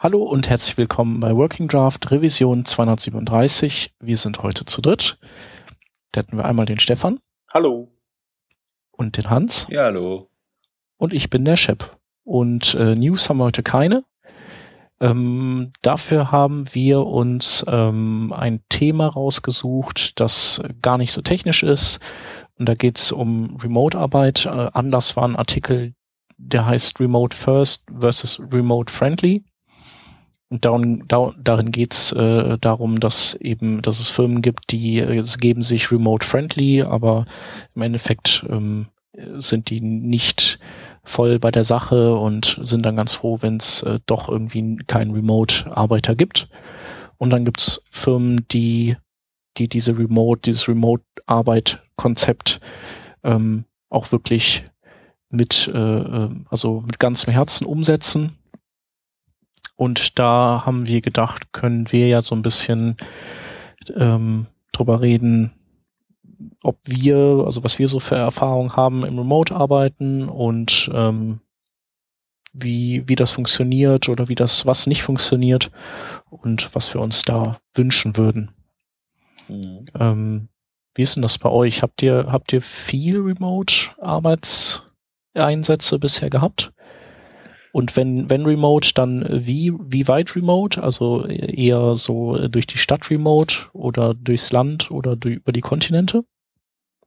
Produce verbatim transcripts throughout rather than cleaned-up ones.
Hallo und herzlich willkommen bei Working Draft Revision zweihundertsiebenunddreißig. Wir sind heute zu dritt. Da hätten wir einmal den Stefan. Hallo. Und den Hans. Ja, hallo. Und ich bin der Shep. Und äh, News haben wir heute keine. Ähm, dafür haben wir uns ähm, ein Thema rausgesucht, das gar nicht so technisch ist. Und da geht es um Remote-Arbeit. Äh, Anlass war ein Artikel, der heißt Remote First versus. Remote Friendly. Und darin, darin geht es äh, darum, dass eben, dass es Firmen gibt, die äh, geben sich remote-friendly, aber im Endeffekt ähm, sind die nicht voll bei der Sache und sind dann ganz froh, wenn es äh, doch irgendwie keinen Remote-Arbeiter gibt. Und dann gibt es Firmen, die, die diese Remote, dieses Remote-Arbeit-Konzept ähm, auch wirklich mit, äh, also mit ganzem Herzen umsetzen. Und da haben wir gedacht, können wir ja so ein bisschen ähm, drüber reden, ob wir, also was wir so für Erfahrungen haben im Remote-Arbeiten und ähm, wie, wie das funktioniert oder wie das, was nicht funktioniert und was wir uns da wünschen würden. Mhm. Ähm, wie ist denn das bei euch? Habt ihr, habt ihr viel Remote-Arbeitseinsätze bisher gehabt? Und wenn, wenn Remote, dann wie, wie weit Remote? Also eher so durch die Stadt Remote oder durchs Land oder durch, über die Kontinente?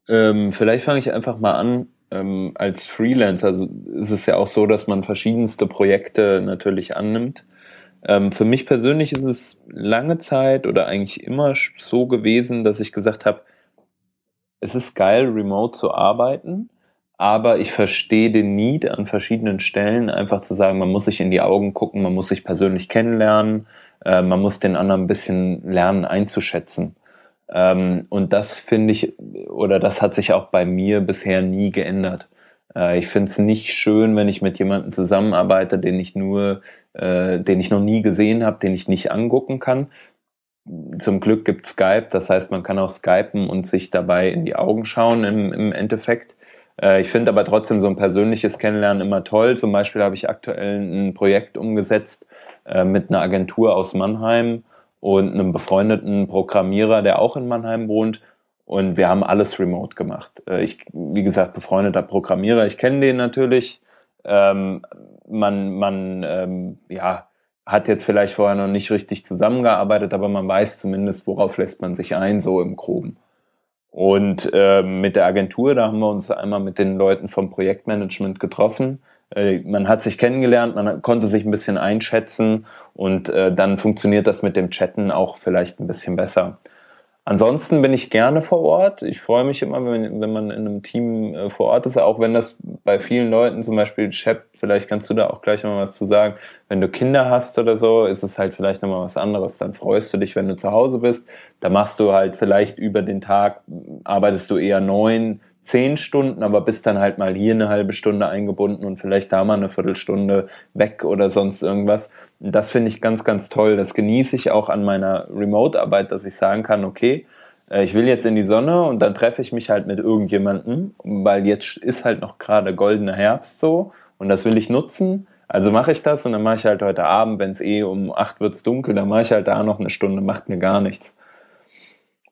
Ähm, vielleicht fange ich einfach mal an. Ähm, als Freelancer also ist es ja auch so, dass man verschiedenste Projekte natürlich annimmt. Ähm, für mich persönlich ist es lange Zeit oder eigentlich immer so gewesen, dass ich gesagt habe, es ist geil, remote zu arbeiten. Aber ich verstehe den Need an verschiedenen Stellen, einfach zu sagen, man muss sich in die Augen gucken, man muss sich persönlich kennenlernen, äh, man muss den anderen ein bisschen lernen einzuschätzen. Ähm, und das finde ich, oder das hat sich auch bei mir bisher nie geändert. Äh, ich finde es nicht schön, wenn ich mit jemandem zusammenarbeite, den ich nur, äh, den ich noch nie gesehen habe, den ich nicht angucken kann. Zum Glück gibt es Skype, das heißt, man kann auch skypen und sich dabei in die Augen schauen im, im Endeffekt. Ich finde aber trotzdem so ein persönliches Kennenlernen immer toll. Zum Beispiel habe ich aktuell ein Projekt umgesetzt äh, mit einer Agentur aus Mannheim und einem befreundeten Programmierer, der auch in Mannheim wohnt. Und wir haben alles remote gemacht. Äh, ich, wie gesagt, befreundeter Programmierer, ich kenne den natürlich. Ähm, man man ähm, ja, hat jetzt vielleicht vorher noch nicht richtig zusammengearbeitet, aber man weiß zumindest, worauf lässt man sich ein, so im Groben. Und äh, mit der Agentur, da haben wir uns einmal mit den Leuten vom Projektmanagement getroffen. Äh, man hat sich kennengelernt, man konnte sich ein bisschen einschätzen und äh, dann funktioniert das mit dem Chatten auch vielleicht ein bisschen besser. Ansonsten bin ich gerne vor Ort. Ich freue mich immer, wenn, wenn man in einem Team äh, vor Ort ist, auch wenn das bei vielen Leuten, zum Beispiel Shep, vielleicht kannst du da auch gleich nochmal was zu sagen, wenn du Kinder hast oder so, ist es halt vielleicht nochmal was anderes. Dann freust du dich, wenn du zu Hause bist. Da machst du halt vielleicht über den Tag, arbeitest du eher neun, zehn Stunden, aber bist dann halt mal hier eine halbe Stunde eingebunden und vielleicht da mal eine Viertelstunde weg oder sonst irgendwas. Und das finde ich ganz, ganz toll. Das genieße ich auch an meiner Remote-Arbeit, dass ich sagen kann, okay, ich will jetzt in die Sonne und dann treffe ich mich halt mit irgendjemandem, weil jetzt ist halt noch gerade goldener Herbst so und das will ich nutzen. Also mache ich das und dann mache ich halt heute Abend, wenn es eh um acht wird es dunkel, dann mache ich halt da noch eine Stunde, macht mir gar nichts.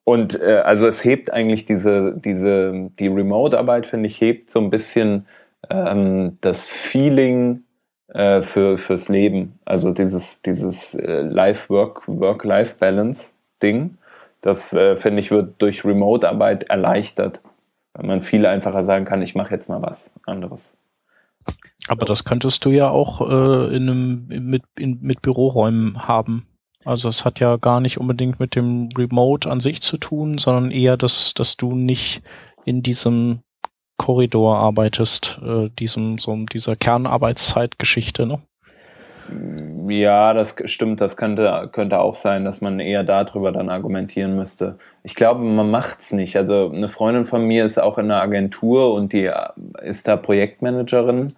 Und äh, also es hebt eigentlich diese, diese, die Remote-Arbeit, finde ich, hebt so ein bisschen ähm, das Feeling äh, für, fürs Leben. Also dieses, dieses äh, Life-Work, Work-Life-Balance-Ding, das, äh, finde ich, wird durch Remote-Arbeit erleichtert, weil man viel einfacher sagen kann, ich mache jetzt mal was anderes. Aber das könntest du ja auch äh, in einem, mit, in, mit Büroräumen haben. Also es hat ja gar nicht unbedingt mit dem Remote an sich zu tun, sondern eher, dass, dass du nicht in diesem Korridor arbeitest, äh, diesem, so dieser Kernarbeitszeitgeschichte, ne? Ja, das stimmt, das könnte, könnte auch sein, dass man eher darüber dann argumentieren müsste. Ich glaube, man macht's nicht. Also eine Freundin von mir ist auch in einer Agentur und die ist da Projektmanagerin.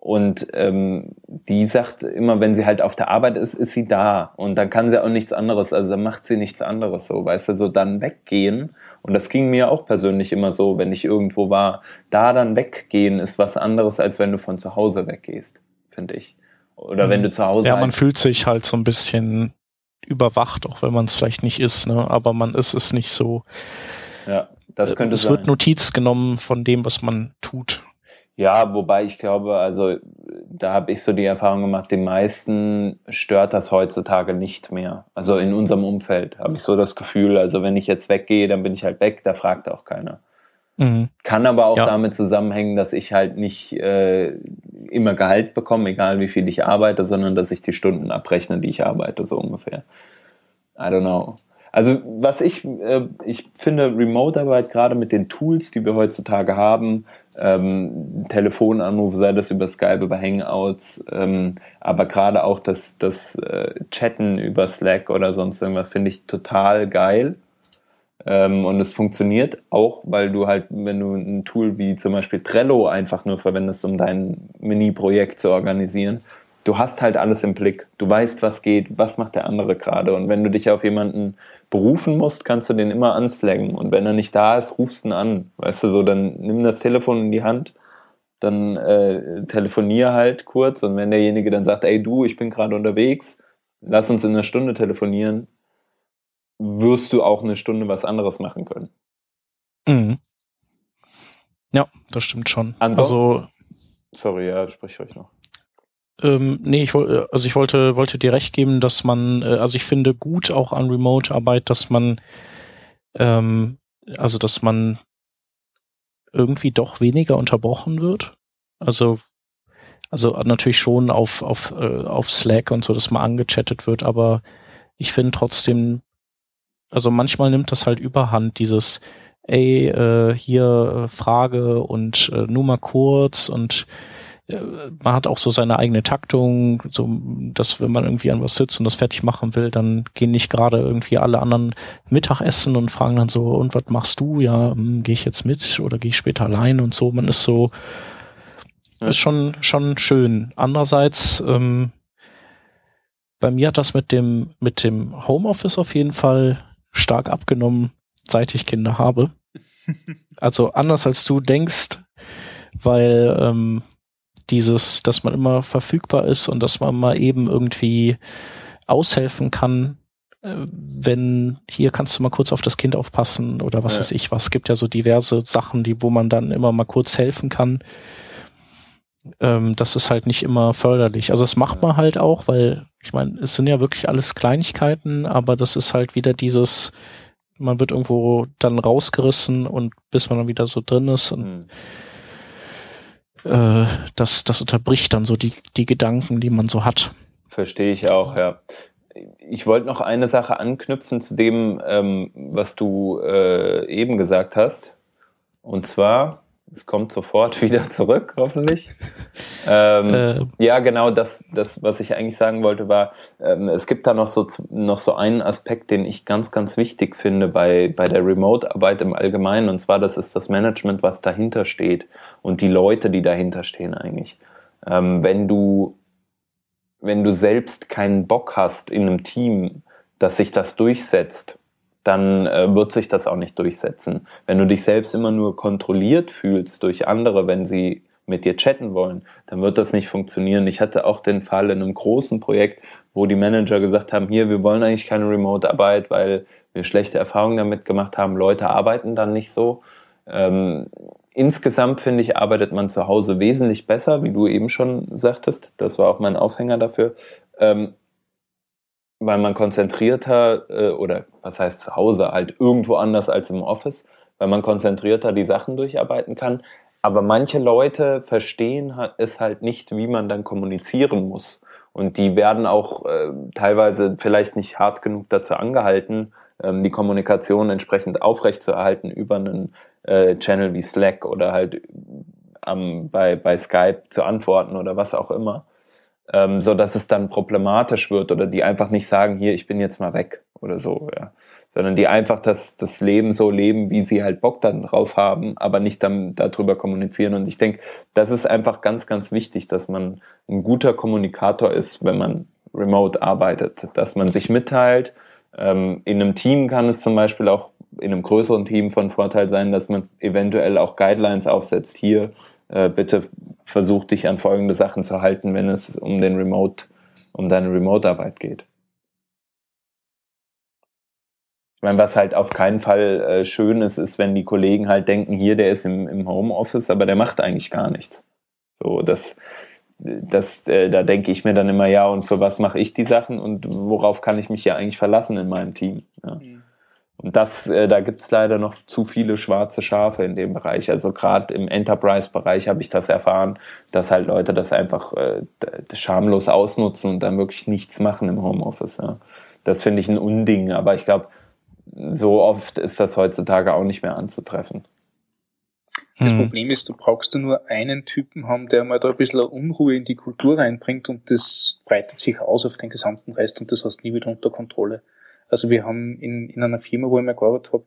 Und ähm, die sagt immer, wenn sie halt auf der Arbeit ist, ist sie da. Und dann kann sie auch nichts anderes, also dann macht sie nichts anderes so, weißt du, so dann weggehen. Und das ging mir auch persönlich immer so, wenn ich irgendwo war. Da dann weggehen ist was anderes, als wenn du von zu Hause weggehst, finde ich. Oder wenn du zu Hause... Ja, man fühlt sich halt so ein bisschen überwacht, auch wenn man es vielleicht nicht ist, ne? Aber man ist es nicht so. Ja, das könnte es sein. Es wird Notiz genommen von dem, was man tut. Ja, wobei ich glaube, also da habe ich so die Erfahrung gemacht, den meisten stört das heutzutage nicht mehr. Also in unserem Umfeld habe ich so das Gefühl, also wenn ich jetzt weggehe, dann bin ich halt weg, da fragt auch keiner. Mhm. Kann aber auch ja. damit zusammenhängen, dass ich halt nicht äh, immer Gehalt bekomme, egal wie viel ich arbeite, sondern dass ich die Stunden abrechne, die ich arbeite, so ungefähr. I don't know. Also was ich, äh, ich finde Remote-Arbeit, gerade mit den Tools, die wir heutzutage haben, ähm, Telefonanrufe, sei das über Skype, über Hangouts, ähm, aber gerade auch das, das äh, Chatten über Slack oder sonst irgendwas, finde ich total geil. Ähm, und es funktioniert auch, weil du halt, wenn du ein Tool wie zum Beispiel Trello einfach nur verwendest, um dein Mini-Projekt zu organisieren, du hast halt alles im Blick. Du weißt, was geht, was macht der andere gerade. Und wenn du dich auf jemanden berufen musst, kannst du den immer anslaggen. Und wenn er nicht da ist, rufst du ihn an. Weißt du, so, dann nimm das Telefon in die Hand, dann äh, telefonier halt kurz. Und wenn derjenige dann sagt, ey du, ich bin gerade unterwegs, lass uns in einer Stunde telefonieren, wirst du auch eine Stunde was anderes machen können. Mhm. Ja, das stimmt schon. Ansonsten? Also, sorry, ja, sprich euch noch. Ähm, nee, ich, also ich wollte, wollte dir recht geben, dass man, also ich finde gut auch an Remote-Arbeit, dass man, ähm, also dass man irgendwie doch weniger unterbrochen wird. Also, also natürlich schon auf, auf, auf Slack und so, dass man angechattet wird, aber ich finde trotzdem, also manchmal nimmt das halt überhand, dieses, ey, äh, hier äh, Frage und äh, nur mal kurz, und äh, man hat auch so seine eigene Taktung, so, dass wenn man irgendwie an was sitzt und das fertig machen will, dann gehen nicht gerade irgendwie alle anderen Mittagessen und fragen dann so, und was machst du? Ja, gehe ich jetzt mit oder gehe ich später allein und so. Man ist so, ist schon, schon schön. Andererseits, ähm, bei mir hat das mit dem, mit dem Homeoffice auf jeden Fall stark abgenommen, seit ich Kinder habe. Also anders als du denkst, weil ähm, dieses, dass man immer verfügbar ist und dass man mal eben irgendwie aushelfen kann, äh, wenn, hier kannst du mal kurz auf das Kind aufpassen oder was ja. weiß ich was. Es gibt ja so diverse Sachen, die, wo man dann immer mal kurz helfen kann. Ähm, das ist halt nicht immer förderlich. Also das macht man halt auch, weil ich meine, es sind ja wirklich alles Kleinigkeiten, aber das ist halt wieder dieses, man wird irgendwo dann rausgerissen und bis man dann wieder so drin ist, und äh, das, das unterbricht dann so die, die Gedanken, die man so hat. Verstehe ich auch, ja. Ich wollte noch eine Sache anknüpfen zu dem, ähm, was du äh, eben gesagt hast. Und zwar... Es kommt sofort wieder zurück, hoffentlich. ähm, äh. Ja, genau, das, das, was ich eigentlich sagen wollte, war, ähm, es gibt da noch so, noch so einen Aspekt, den ich ganz, ganz wichtig finde bei, bei der Remote-Arbeit im Allgemeinen, und zwar, das ist das Management, was dahinter steht, und die Leute, die dahinter stehen eigentlich. Ähm, wenn du, wenn du selbst keinen Bock hast in einem Team, dass sich das durchsetzt, dann äh, wird sich das auch nicht durchsetzen. Wenn du dich selbst immer nur kontrolliert fühlst durch andere, wenn sie mit dir chatten wollen, dann wird das nicht funktionieren. Ich hatte auch den Fall in einem großen Projekt, wo die Manager gesagt haben, hier, wir wollen eigentlich keine Remote-Arbeit, weil wir schlechte Erfahrungen damit gemacht haben. Leute arbeiten dann nicht so. Ähm, insgesamt, finde ich, arbeitet man zu Hause wesentlich besser, wie du eben schon sagtest. Das war auch mein Aufhänger dafür. Ähm, weil man konzentrierter, oder was heißt zu Hause, halt irgendwo anders als im Office, weil man konzentrierter die Sachen durcharbeiten kann. Aber manche Leute verstehen es halt nicht, wie man dann kommunizieren muss. Und die werden auch äh, teilweise vielleicht nicht hart genug dazu angehalten, ähm, die Kommunikation entsprechend aufrechtzuerhalten über einen äh, Channel wie Slack oder halt ähm, bei, bei Skype zu antworten oder was auch immer. Ähm, so dass es dann problematisch wird, oder die einfach nicht sagen, hier, ich bin jetzt mal weg oder so, ja. Sondern die einfach das, das Leben so leben, wie sie halt Bock dann drauf haben, aber nicht dann darüber kommunizieren. Und ich denke, das ist einfach ganz, ganz wichtig, dass man ein guter Kommunikator ist, wenn man remote arbeitet, dass man sich mitteilt. Ähm, in einem Team kann es zum Beispiel auch, in einem größeren Team, von Vorteil sein, dass man eventuell auch Guidelines aufsetzt, hier, bitte versuch dich an folgende Sachen zu halten, wenn es um den Remote, um deine Remote-Arbeit geht. Ich meine, was halt auf keinen Fall äh, schön ist, ist, wenn die Kollegen halt denken, hier, der ist im, im Homeoffice, aber der macht eigentlich gar nichts. So, das, das, äh, da denke ich mir dann immer, ja, und für was mache ich die Sachen und worauf kann ich mich ja eigentlich verlassen in meinem Team? Ja. Mhm. Und das, äh, da gibt es leider noch zu viele schwarze Schafe in dem Bereich. Also gerade im Enterprise-Bereich habe ich das erfahren, dass halt Leute das einfach äh, schamlos ausnutzen und dann wirklich nichts machen im Homeoffice. Ja. Das finde ich ein Unding, aber ich glaube, so oft ist das heutzutage auch nicht mehr anzutreffen. Das hm. Problem ist, du brauchst nur einen Typen haben, der mal da ein bisschen Unruhe in die Kultur reinbringt und das breitet sich aus auf den gesamten Rest und das hast du nie wieder unter Kontrolle. Also wir haben in, in einer Firma, wo ich mal gearbeitet habe,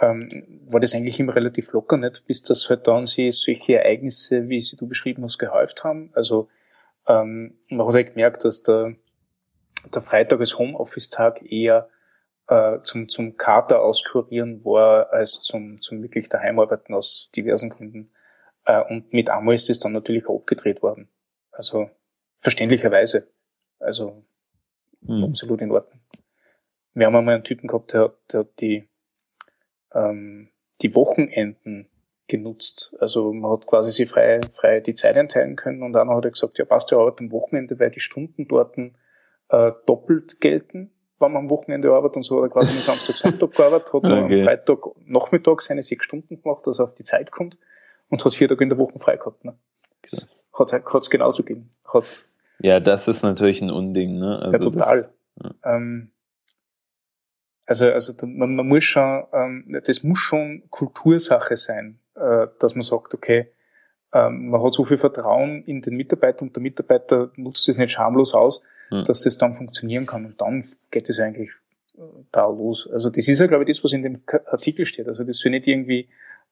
ähm, war das eigentlich immer relativ locker, nicht? Bis das halt dann sich solche Ereignisse, wie sie du beschrieben hast, gehäuft haben. Also ähm, man hat halt gemerkt, dass der, der Freitag als Homeoffice-Tag eher äh, zum zum Kater auskurieren war, als zum zum wirklich Daheimarbeiten aus diversen Gründen. Äh, und mit einmal ist das dann natürlich auch abgedreht worden. Also verständlicherweise. Also hm. absolut in Ordnung. Wir haben einmal einen Typen gehabt, der, der hat die, ähm, die Wochenenden genutzt. Also man hat quasi sich frei, frei die Zeit einteilen können und dann hat er gesagt, ja passt, der arbeitet am Wochenende, weil die Stunden dort äh, doppelt gelten, wenn man am Wochenende arbeitet, und so hat er quasi am Samstag, Sonntag gearbeitet, hat dann okay. am Freitag Nachmittag seine sechs Stunden gemacht, dass er auf die Zeit kommt und hat vier Tage in der Woche frei gehabt. Ne? Das ja. hat es genauso gegeben. Hat, ja, das ist natürlich ein Unding. Ne? Also ja, total. Das, ja. Ähm, Also, also man, man muss schon, ähm, das muss schon Kultursache sein, äh, dass man sagt, okay, ähm, man hat so viel Vertrauen in den Mitarbeiter und der Mitarbeiter nutzt das nicht schamlos aus, hm. dass das dann funktionieren kann. Und dann geht es eigentlich äh, da los. Also das ist ja, glaube ich, das, was in dem Artikel steht. Also das soll nicht irgendwie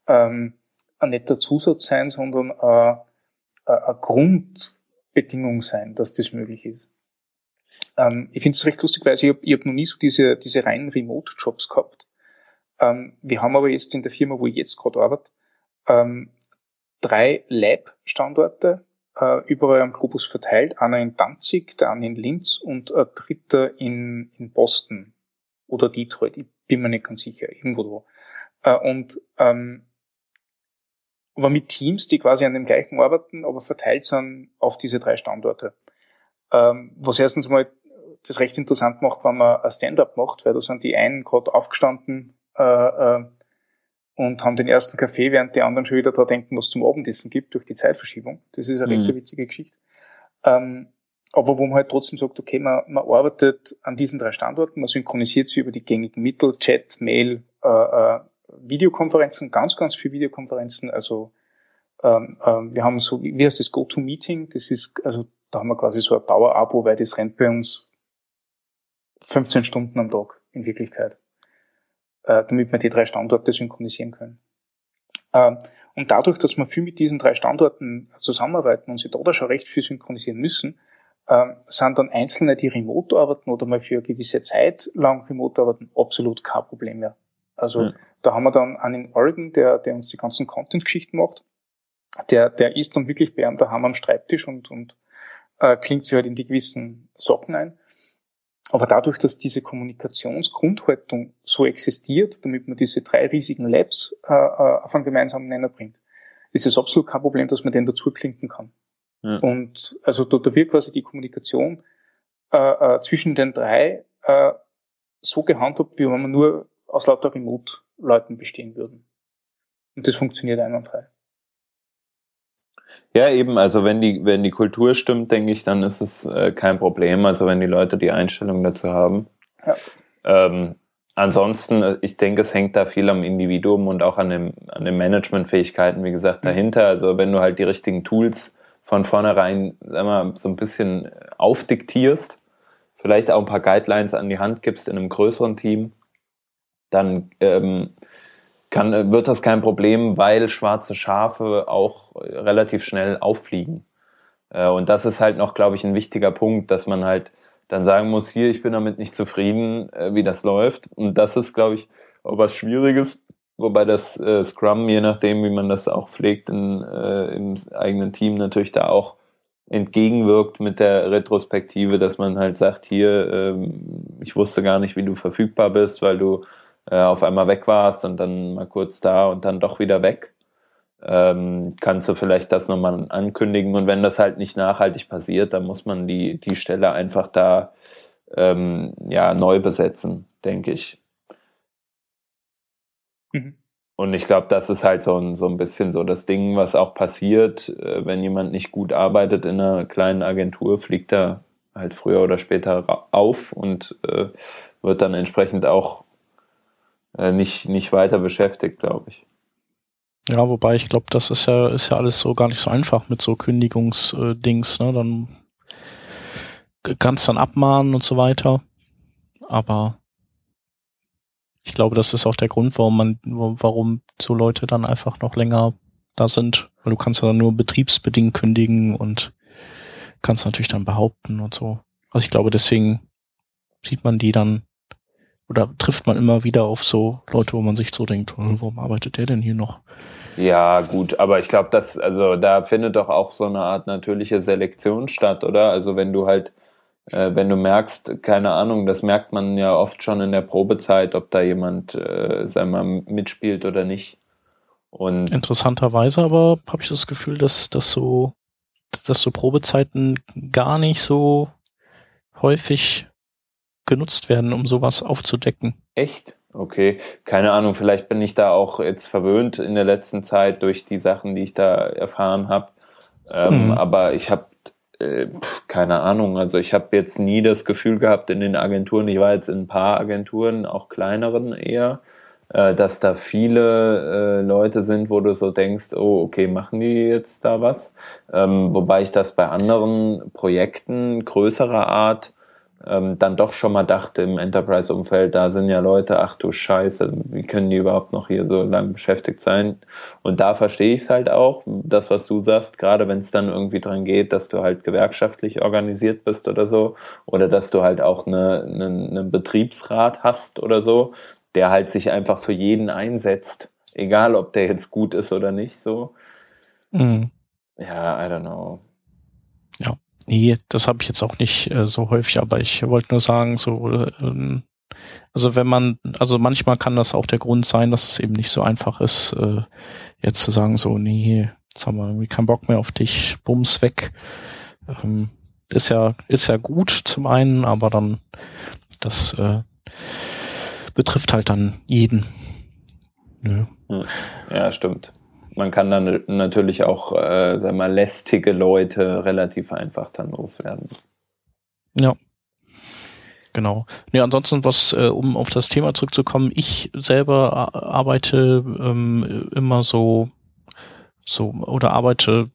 ähm, ein netter Zusatz sein, sondern eine äh, äh, Grundbedingung sein, dass das möglich ist. Ähm, ich finde es recht lustig, weil ich habe ich hab noch nie so diese diese reinen Remote-Jobs gehabt. Ähm, wir haben aber jetzt in der Firma, wo ich jetzt gerade arbeite, ähm, drei Lab-Standorte äh, überall am Globus verteilt. Einer in Danzig, der andere in Linz und ein dritter in, in Boston oder Detroit. Ich bin mir nicht ganz sicher, irgendwo da. Äh, und ähm, aber mit Teams, die quasi an dem gleichen arbeiten, aber verteilt sind auf diese drei Standorte. Ähm, was erstens mal das recht interessant macht, wenn man ein Stand-up macht, weil da sind die einen gerade aufgestanden äh, äh, und haben den ersten Kaffee, während die anderen schon wieder da denken, was es zum Abendessen gibt durch die Zeitverschiebung. Das ist eine mhm. recht witzige Geschichte. Ähm, aber wo man halt trotzdem sagt, okay, man, man arbeitet an diesen drei Standorten, man synchronisiert sie über die gängigen Mittel, Chat, Mail, äh, äh, Videokonferenzen, ganz, ganz viele Videokonferenzen. Also ähm, äh, wir haben so, wie heißt das, Go-To-Meeting, das ist, also da haben wir quasi so ein Dauerabo, weil das rennt bei uns fünfzehn Stunden am Tag in Wirklichkeit, äh, damit wir die drei Standorte synchronisieren können. Ähm, und dadurch, dass wir viel mit diesen drei Standorten zusammenarbeiten und sie da, da schon recht viel synchronisieren müssen, ähm, sind dann Einzelne, die remote arbeiten oder mal für eine gewisse Zeit lang remote arbeiten, absolut kein Problem mehr. Also mhm. da haben wir dann einen in Oregon, der, der uns die ganzen Content-Geschichten macht. Der, der ist dann wirklich bei einem daheim am Schreibtisch und, und äh, klingt sich halt in die gewissen Sachen ein. Aber dadurch, dass diese Kommunikationsgrundhaltung so existiert, damit man diese drei riesigen Labs äh, auf einen gemeinsamen Nenner bringt, ist es absolut kein Problem, dass man den dazu klinken kann. Ja. Und also da, da wird quasi die Kommunikation äh, äh, zwischen den drei äh, so gehandhabt, wie wenn man nur aus lauter Remote-Leuten bestehen würden. Und das funktioniert einwandfrei. Ja, eben, also wenn die, wenn die Kultur stimmt, denke ich, dann ist es äh, kein Problem, also wenn die Leute die Einstellung dazu haben. Ja. Ähm, ansonsten, ich denke, es hängt da viel am Individuum und auch an, dem, an den Managementfähigkeiten, wie gesagt, dahinter. Also wenn du halt die richtigen Tools von vornherein, sag mal, so ein bisschen aufdiktierst, vielleicht auch ein paar Guidelines an die Hand gibst in einem größeren Team, dann ähm, Kann, wird das kein Problem, weil schwarze Schafe auch relativ schnell auffliegen. Und das ist halt noch, glaube ich, ein wichtiger Punkt, dass man halt dann sagen muss, hier, ich bin damit nicht zufrieden, wie das läuft. Und das ist, glaube ich, auch was Schwieriges, Wobei das äh, Scrum, je nachdem, wie man das auch pflegt, in, äh, im eigenen Team natürlich da auch entgegenwirkt mit der Retrospektive, dass man halt sagt, hier, ähm, ich wusste gar nicht, wie du verfügbar bist, weil du äh, auf einmal weg warst und dann mal kurz da und dann doch wieder weg. Ähm, kannst du vielleicht das nochmal ankündigen? Und wenn das halt nicht nachhaltig passiert, dann muss man die, die Stelle einfach da ähm, ja, neu besetzen, denke ich. Und ich glaube, das ist halt so ein, so ein bisschen so das Ding, was auch passiert, wenn jemand nicht gut arbeitet in einer kleinen Agentur, fliegt er halt früher oder später auf und äh, wird dann entsprechend auch äh, nicht, nicht weiter beschäftigt, glaube ich. Ja, wobei ich glaube, das ist ja, ist ja alles so gar nicht so einfach mit so Kündigungsdings, ne? Dann kannst du dann abmahnen und so weiter, aber ich glaube, das ist auch der Grund, warum man, warum so Leute dann einfach noch länger da sind. Weil du kannst ja dann nur betriebsbedingt kündigen und kannst natürlich dann behaupten und so. Also ich glaube, deswegen sieht man die dann oder trifft man immer wieder auf so Leute, wo man sich so denkt, warum arbeitet der denn hier noch? Ja, gut, aber ich glaube, das, also da findet doch auch so eine Art natürliche Selektion statt, oder? Also wenn du halt wenn du merkst, keine Ahnung, das merkt man ja oft schon in der Probezeit, ob da jemand, äh, sagen wir mal, mitspielt oder nicht. Und interessanterweise aber habe ich das Gefühl, dass, dass, so, dass so Probezeiten gar nicht so häufig genutzt werden, um sowas aufzudecken. Echt? Okay. Keine Ahnung, vielleicht bin ich da auch jetzt verwöhnt in der letzten Zeit durch die Sachen, die ich da erfahren habe. Ähm, hm. Aber ich habe keine Ahnung, also ich habe jetzt nie das Gefühl gehabt in den Agenturen, ich war jetzt in ein paar Agenturen, auch kleineren eher, dass da viele Leute sind, wo du so denkst, oh okay, machen die jetzt da was? Wobei ich das bei anderen Projekten größerer Art dann doch schon mal dachte im Enterprise-Umfeld, da sind ja Leute, ach du Scheiße, wie können die überhaupt noch hier so lange beschäftigt sein? Und da verstehe ich es halt auch, das, was du sagst, gerade wenn es dann irgendwie dran geht, dass du halt gewerkschaftlich organisiert bist oder so, oder dass du halt auch eine, eine, einen Betriebsrat hast oder so, der halt sich einfach für jeden einsetzt, egal ob der jetzt gut ist oder nicht, so. Mhm. Ja, I don't know. Ja. Nee, das habe ich jetzt auch nicht äh, so häufig, aber ich wollte nur sagen, so, ähm, also wenn man, also manchmal kann das auch der Grund sein, dass es eben nicht so einfach ist, äh, jetzt zu sagen, so, nee, jetzt haben wir irgendwie keinen Bock mehr auf dich, bums, weg. Ähm, ist ja, ist ja gut zum einen, aber dann, das äh, betrifft halt dann jeden. Nö. Ja, stimmt. Man kann dann natürlich auch, äh, sagen wir mal, lästige Leute relativ einfach dann loswerden. Ja, genau. Ja, ansonsten, was, äh, um auf das Thema zurückzukommen, ich selber arbeite ähm, immer so, so oder arbeite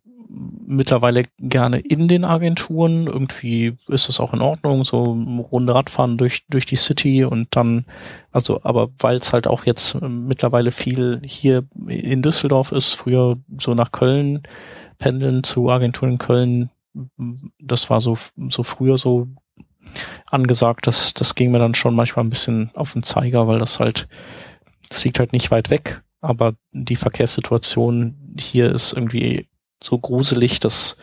mittlerweile gerne in den Agenturen. Irgendwie ist es auch in Ordnung, so eine Runde Radfahren durch, durch die City und dann, also, aber weil es halt auch jetzt mittlerweile viel hier in Düsseldorf ist, früher so nach Köln pendeln zu Agenturen in Köln, das war so, so früher so angesagt, das, das ging mir dann schon manchmal ein bisschen auf den Zeiger, weil das halt, das liegt halt nicht weit weg, aber die Verkehrssituation hier ist irgendwie so gruselig, dass,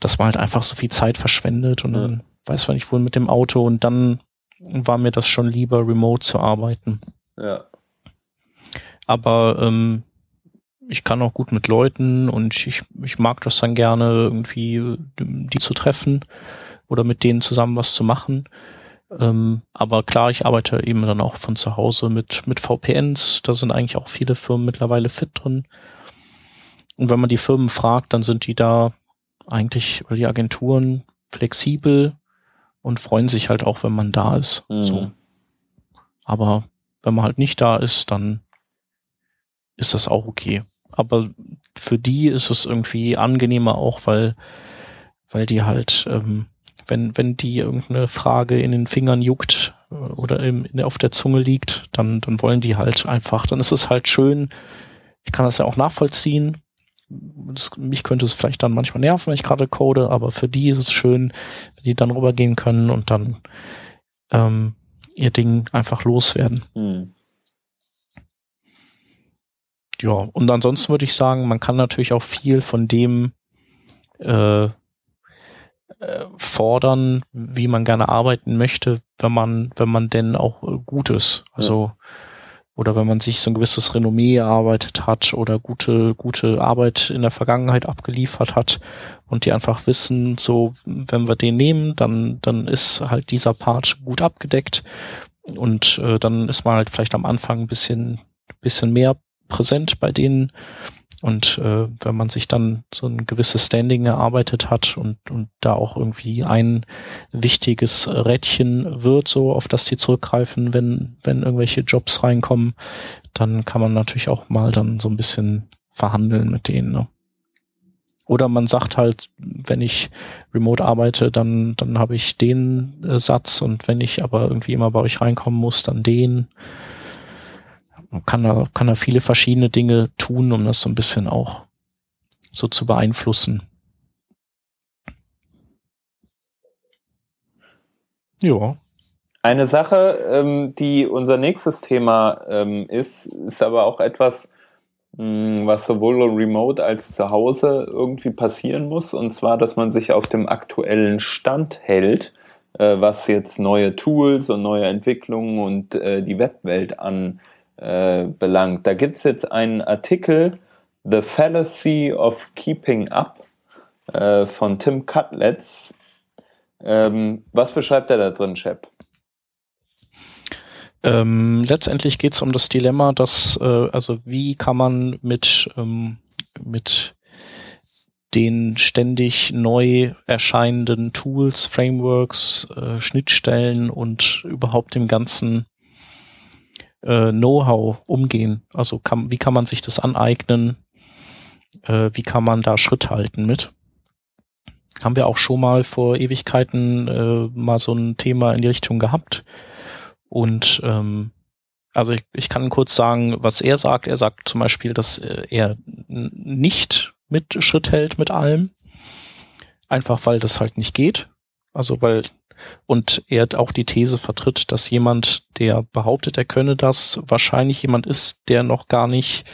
dass man halt einfach so viel Zeit verschwendet und dann weiß man nicht, wohin mit dem Auto und dann war mir das schon lieber, remote zu arbeiten. Ja. Aber ähm, ich kann auch gut mit Leuten und ich, ich mag das dann gerne, irgendwie die zu treffen oder mit denen zusammen was zu machen. Ähm, aber klar, ich arbeite eben dann auch von zu Hause mit, mit V P Ns, da sind eigentlich auch viele Firmen mittlerweile fit drin. Und wenn man die Firmen fragt, dann sind die da eigentlich, oder die Agenturen, flexibel und freuen sich halt auch, wenn man da ist. Mhm. So. Aber wenn man halt nicht da ist, dann ist das auch okay. Aber für die ist es irgendwie angenehmer auch, weil, weil die halt, ähm, wenn, wenn die irgendeine Frage in den Fingern juckt oder im, auf der Zunge liegt, dann, dann wollen die halt einfach, dann ist es halt schön. Ich kann das ja auch nachvollziehen. Das, mich könnte es vielleicht dann manchmal nerven, wenn ich gerade code, aber für die ist es schön, wenn die dann rübergehen können und dann ähm, ihr Ding einfach loswerden. Hm. Ja, und ansonsten würde ich sagen, man kann natürlich auch viel von dem äh, fordern, wie man gerne arbeiten möchte, wenn man, wenn man denn auch gut ist. Also, ja. Oder wenn man sich so ein gewisses Renommee erarbeitet hat oder gute, gute Arbeit in der Vergangenheit abgeliefert hat und die einfach wissen, so, wenn wir den nehmen, dann, dann ist halt dieser Part gut abgedeckt und äh, dann ist man halt vielleicht am Anfang ein bisschen, bisschen mehr präsent bei denen. Und äh, wenn man sich dann so ein gewisses Standing erarbeitet hat und, und da auch irgendwie ein wichtiges Rädchen wird, so auf das die zurückgreifen, wenn, wenn irgendwelche Jobs reinkommen, dann kann man natürlich auch mal dann so ein bisschen verhandeln mit denen. Ne? Oder man sagt halt, wenn ich remote arbeite, dann, dann habe ich den äh, Satz und wenn ich aber irgendwie immer bei euch reinkommen muss, dann den. Man kann da, kann da viele verschiedene Dinge tun, um das so ein bisschen auch so zu beeinflussen. Ja. Eine Sache, ähm, die unser nächstes Thema ähm, ist, ist aber auch etwas, mh, was sowohl remote als zu Hause irgendwie passieren muss, und zwar, dass man sich auf dem aktuellen Stand hält, äh, was jetzt neue Tools und neue Entwicklungen und äh, die Webwelt an belangt. Da gibt es jetzt einen Artikel, The Fallacy of Keeping Up, äh, von Tim Cutlets. Ähm, was beschreibt er da drin, Shep? Ähm, letztendlich geht es um das Dilemma, dass, äh, also wie kann man mit, ähm, mit den ständig neu erscheinenden Tools, Frameworks, äh, Schnittstellen und überhaupt dem ganzen Know-how umgehen. Also kann, wie kann man sich das aneignen? Äh, wie kann man da Schritt halten mit? Haben wir auch schon mal vor Ewigkeiten äh, mal so ein Thema in die Richtung gehabt. Und ähm, also ich, ich kann kurz sagen, was er sagt. Er sagt zum Beispiel, dass äh, er n- nicht mit Schritt hält mit allem. Einfach weil das halt nicht geht. Also weil Und er hat auch die These vertritt, dass jemand, der behauptet, er könne das, wahrscheinlich jemand ist, der noch gar nicht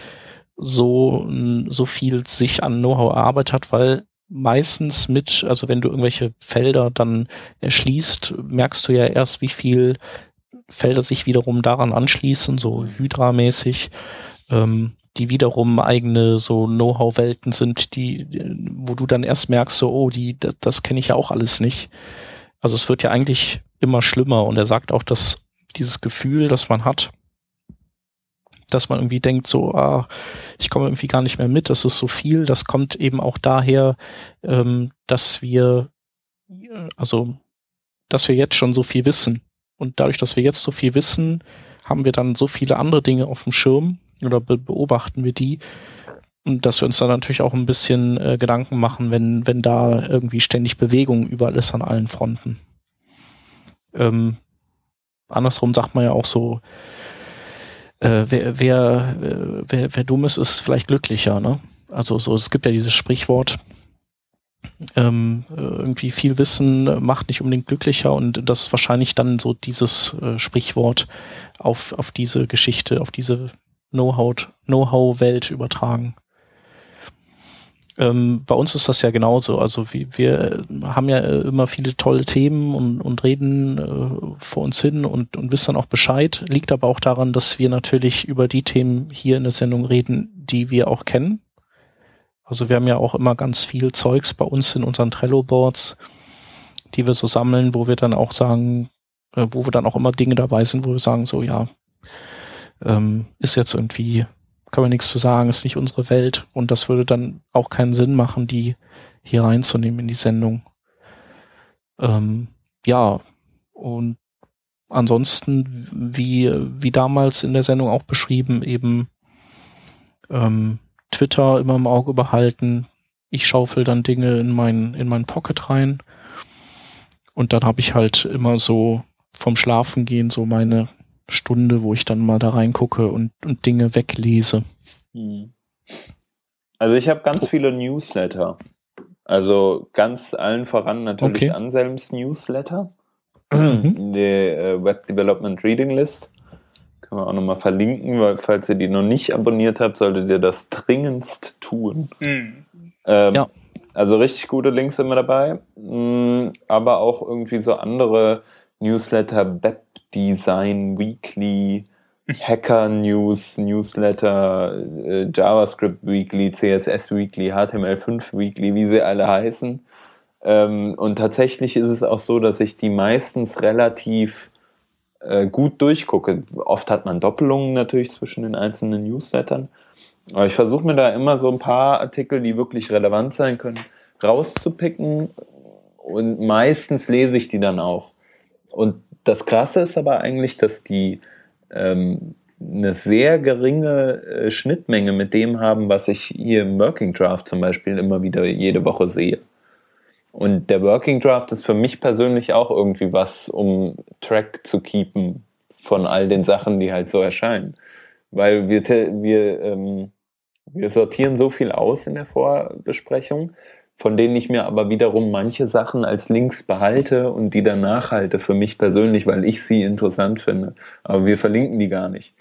so, so viel sich an Know-how erarbeitet hat, weil meistens mit, also wenn du irgendwelche Felder dann erschließt, merkst du ja erst, wie viel Felder sich wiederum daran anschließen, so Hydra-mäßig, ähm, die wiederum eigene so Know-how-Welten sind, die, wo du dann erst merkst, so, oh, die, das, das kenne ich ja auch alles nicht. Also es wird ja eigentlich immer schlimmer, und er sagt auch, dass dieses Gefühl, das man hat, dass man irgendwie denkt, so, ah, ich komme irgendwie gar nicht mehr mit, das ist so viel, das kommt eben auch daher, ähm, dass wir, also, dass wir jetzt schon so viel wissen. Und dadurch, dass wir jetzt so viel wissen, haben wir dann so viele andere Dinge auf dem Schirm oder be- beobachten wir die. Und dass wir uns dann natürlich auch ein bisschen äh, Gedanken machen, wenn, wenn da irgendwie ständig Bewegung überall ist an allen Fronten. Ähm, andersrum sagt man ja auch so, äh, wer, wer, wer, wer dumm ist, ist vielleicht glücklicher, ne? Also so, es gibt ja dieses Sprichwort, ähm, irgendwie viel Wissen macht nicht unbedingt glücklicher, und das ist wahrscheinlich dann so dieses äh, Sprichwort auf, auf diese Geschichte, auf diese Know-how, Know-how-Welt übertragen. Ähm, bei uns ist das ja genauso. Also wir, wir haben ja immer viele tolle Themen und, und reden äh, vor uns hin und, und wissen dann auch Bescheid. Liegt aber auch daran, dass wir natürlich über die Themen hier in der Sendung reden, die wir auch kennen. Also wir haben ja auch immer ganz viel Zeugs bei uns in unseren Trello-Boards, die wir so sammeln, wo wir dann auch sagen, äh, wo wir dann auch immer Dinge dabei sind, wo wir sagen, so ja, ähm, ist jetzt irgendwie... kann man nichts zu sagen, ist nicht unsere Welt, und das würde dann auch keinen Sinn machen, die hier reinzunehmen in die Sendung. Ähm, ja, und ansonsten, wie, wie damals in der Sendung auch beschrieben, eben ähm, Twitter immer im Auge behalten. Ich schaufel dann Dinge in meinen in meinen Pocket rein, und dann habe ich halt immer so vom Schlafengehen so meine Stunde, wo ich dann mal da reingucke und, und Dinge weglese. Also ich habe ganz viele Newsletter. Also ganz allen voran natürlich okay. Anselms Newsletter, mhm. Die äh, Web Development Reading List. Können wir auch nochmal verlinken, weil falls ihr die noch nicht abonniert habt, solltet ihr das dringendst tun. Mhm. Ähm, ja. Also richtig gute Links immer dabei, aber auch irgendwie so andere Newsletter, Web Design Weekly, Hacker News, Newsletter, äh, JavaScript Weekly, C S S Weekly, H T M L fünf Weekly, wie sie alle heißen. Ähm, und tatsächlich ist es auch so, dass ich die meistens relativ äh, gut durchgucke. Oft hat man Doppelungen natürlich zwischen den einzelnen Newslettern. Aber ich versuche mir da immer so ein paar Artikel, die wirklich relevant sein können, rauszupicken. Und meistens lese ich die dann auch. Und das Krasse ist aber eigentlich, dass die eine sehr geringe äh, Schnittmenge mit dem haben, was ich hier im Working Draft zum Beispiel immer wieder jede Woche sehe. Und der Working Draft ist für mich persönlich auch irgendwie was, um Track zu keepen von all den Sachen, die halt so erscheinen. Weil wir, wir, ähm, wir sortieren so viel aus in der Vorbesprechung, von denen ich mir aber wiederum manche Sachen als Links behalte und die dann nachhalte für mich persönlich, weil ich sie interessant finde. Aber wir verlinken die gar nicht.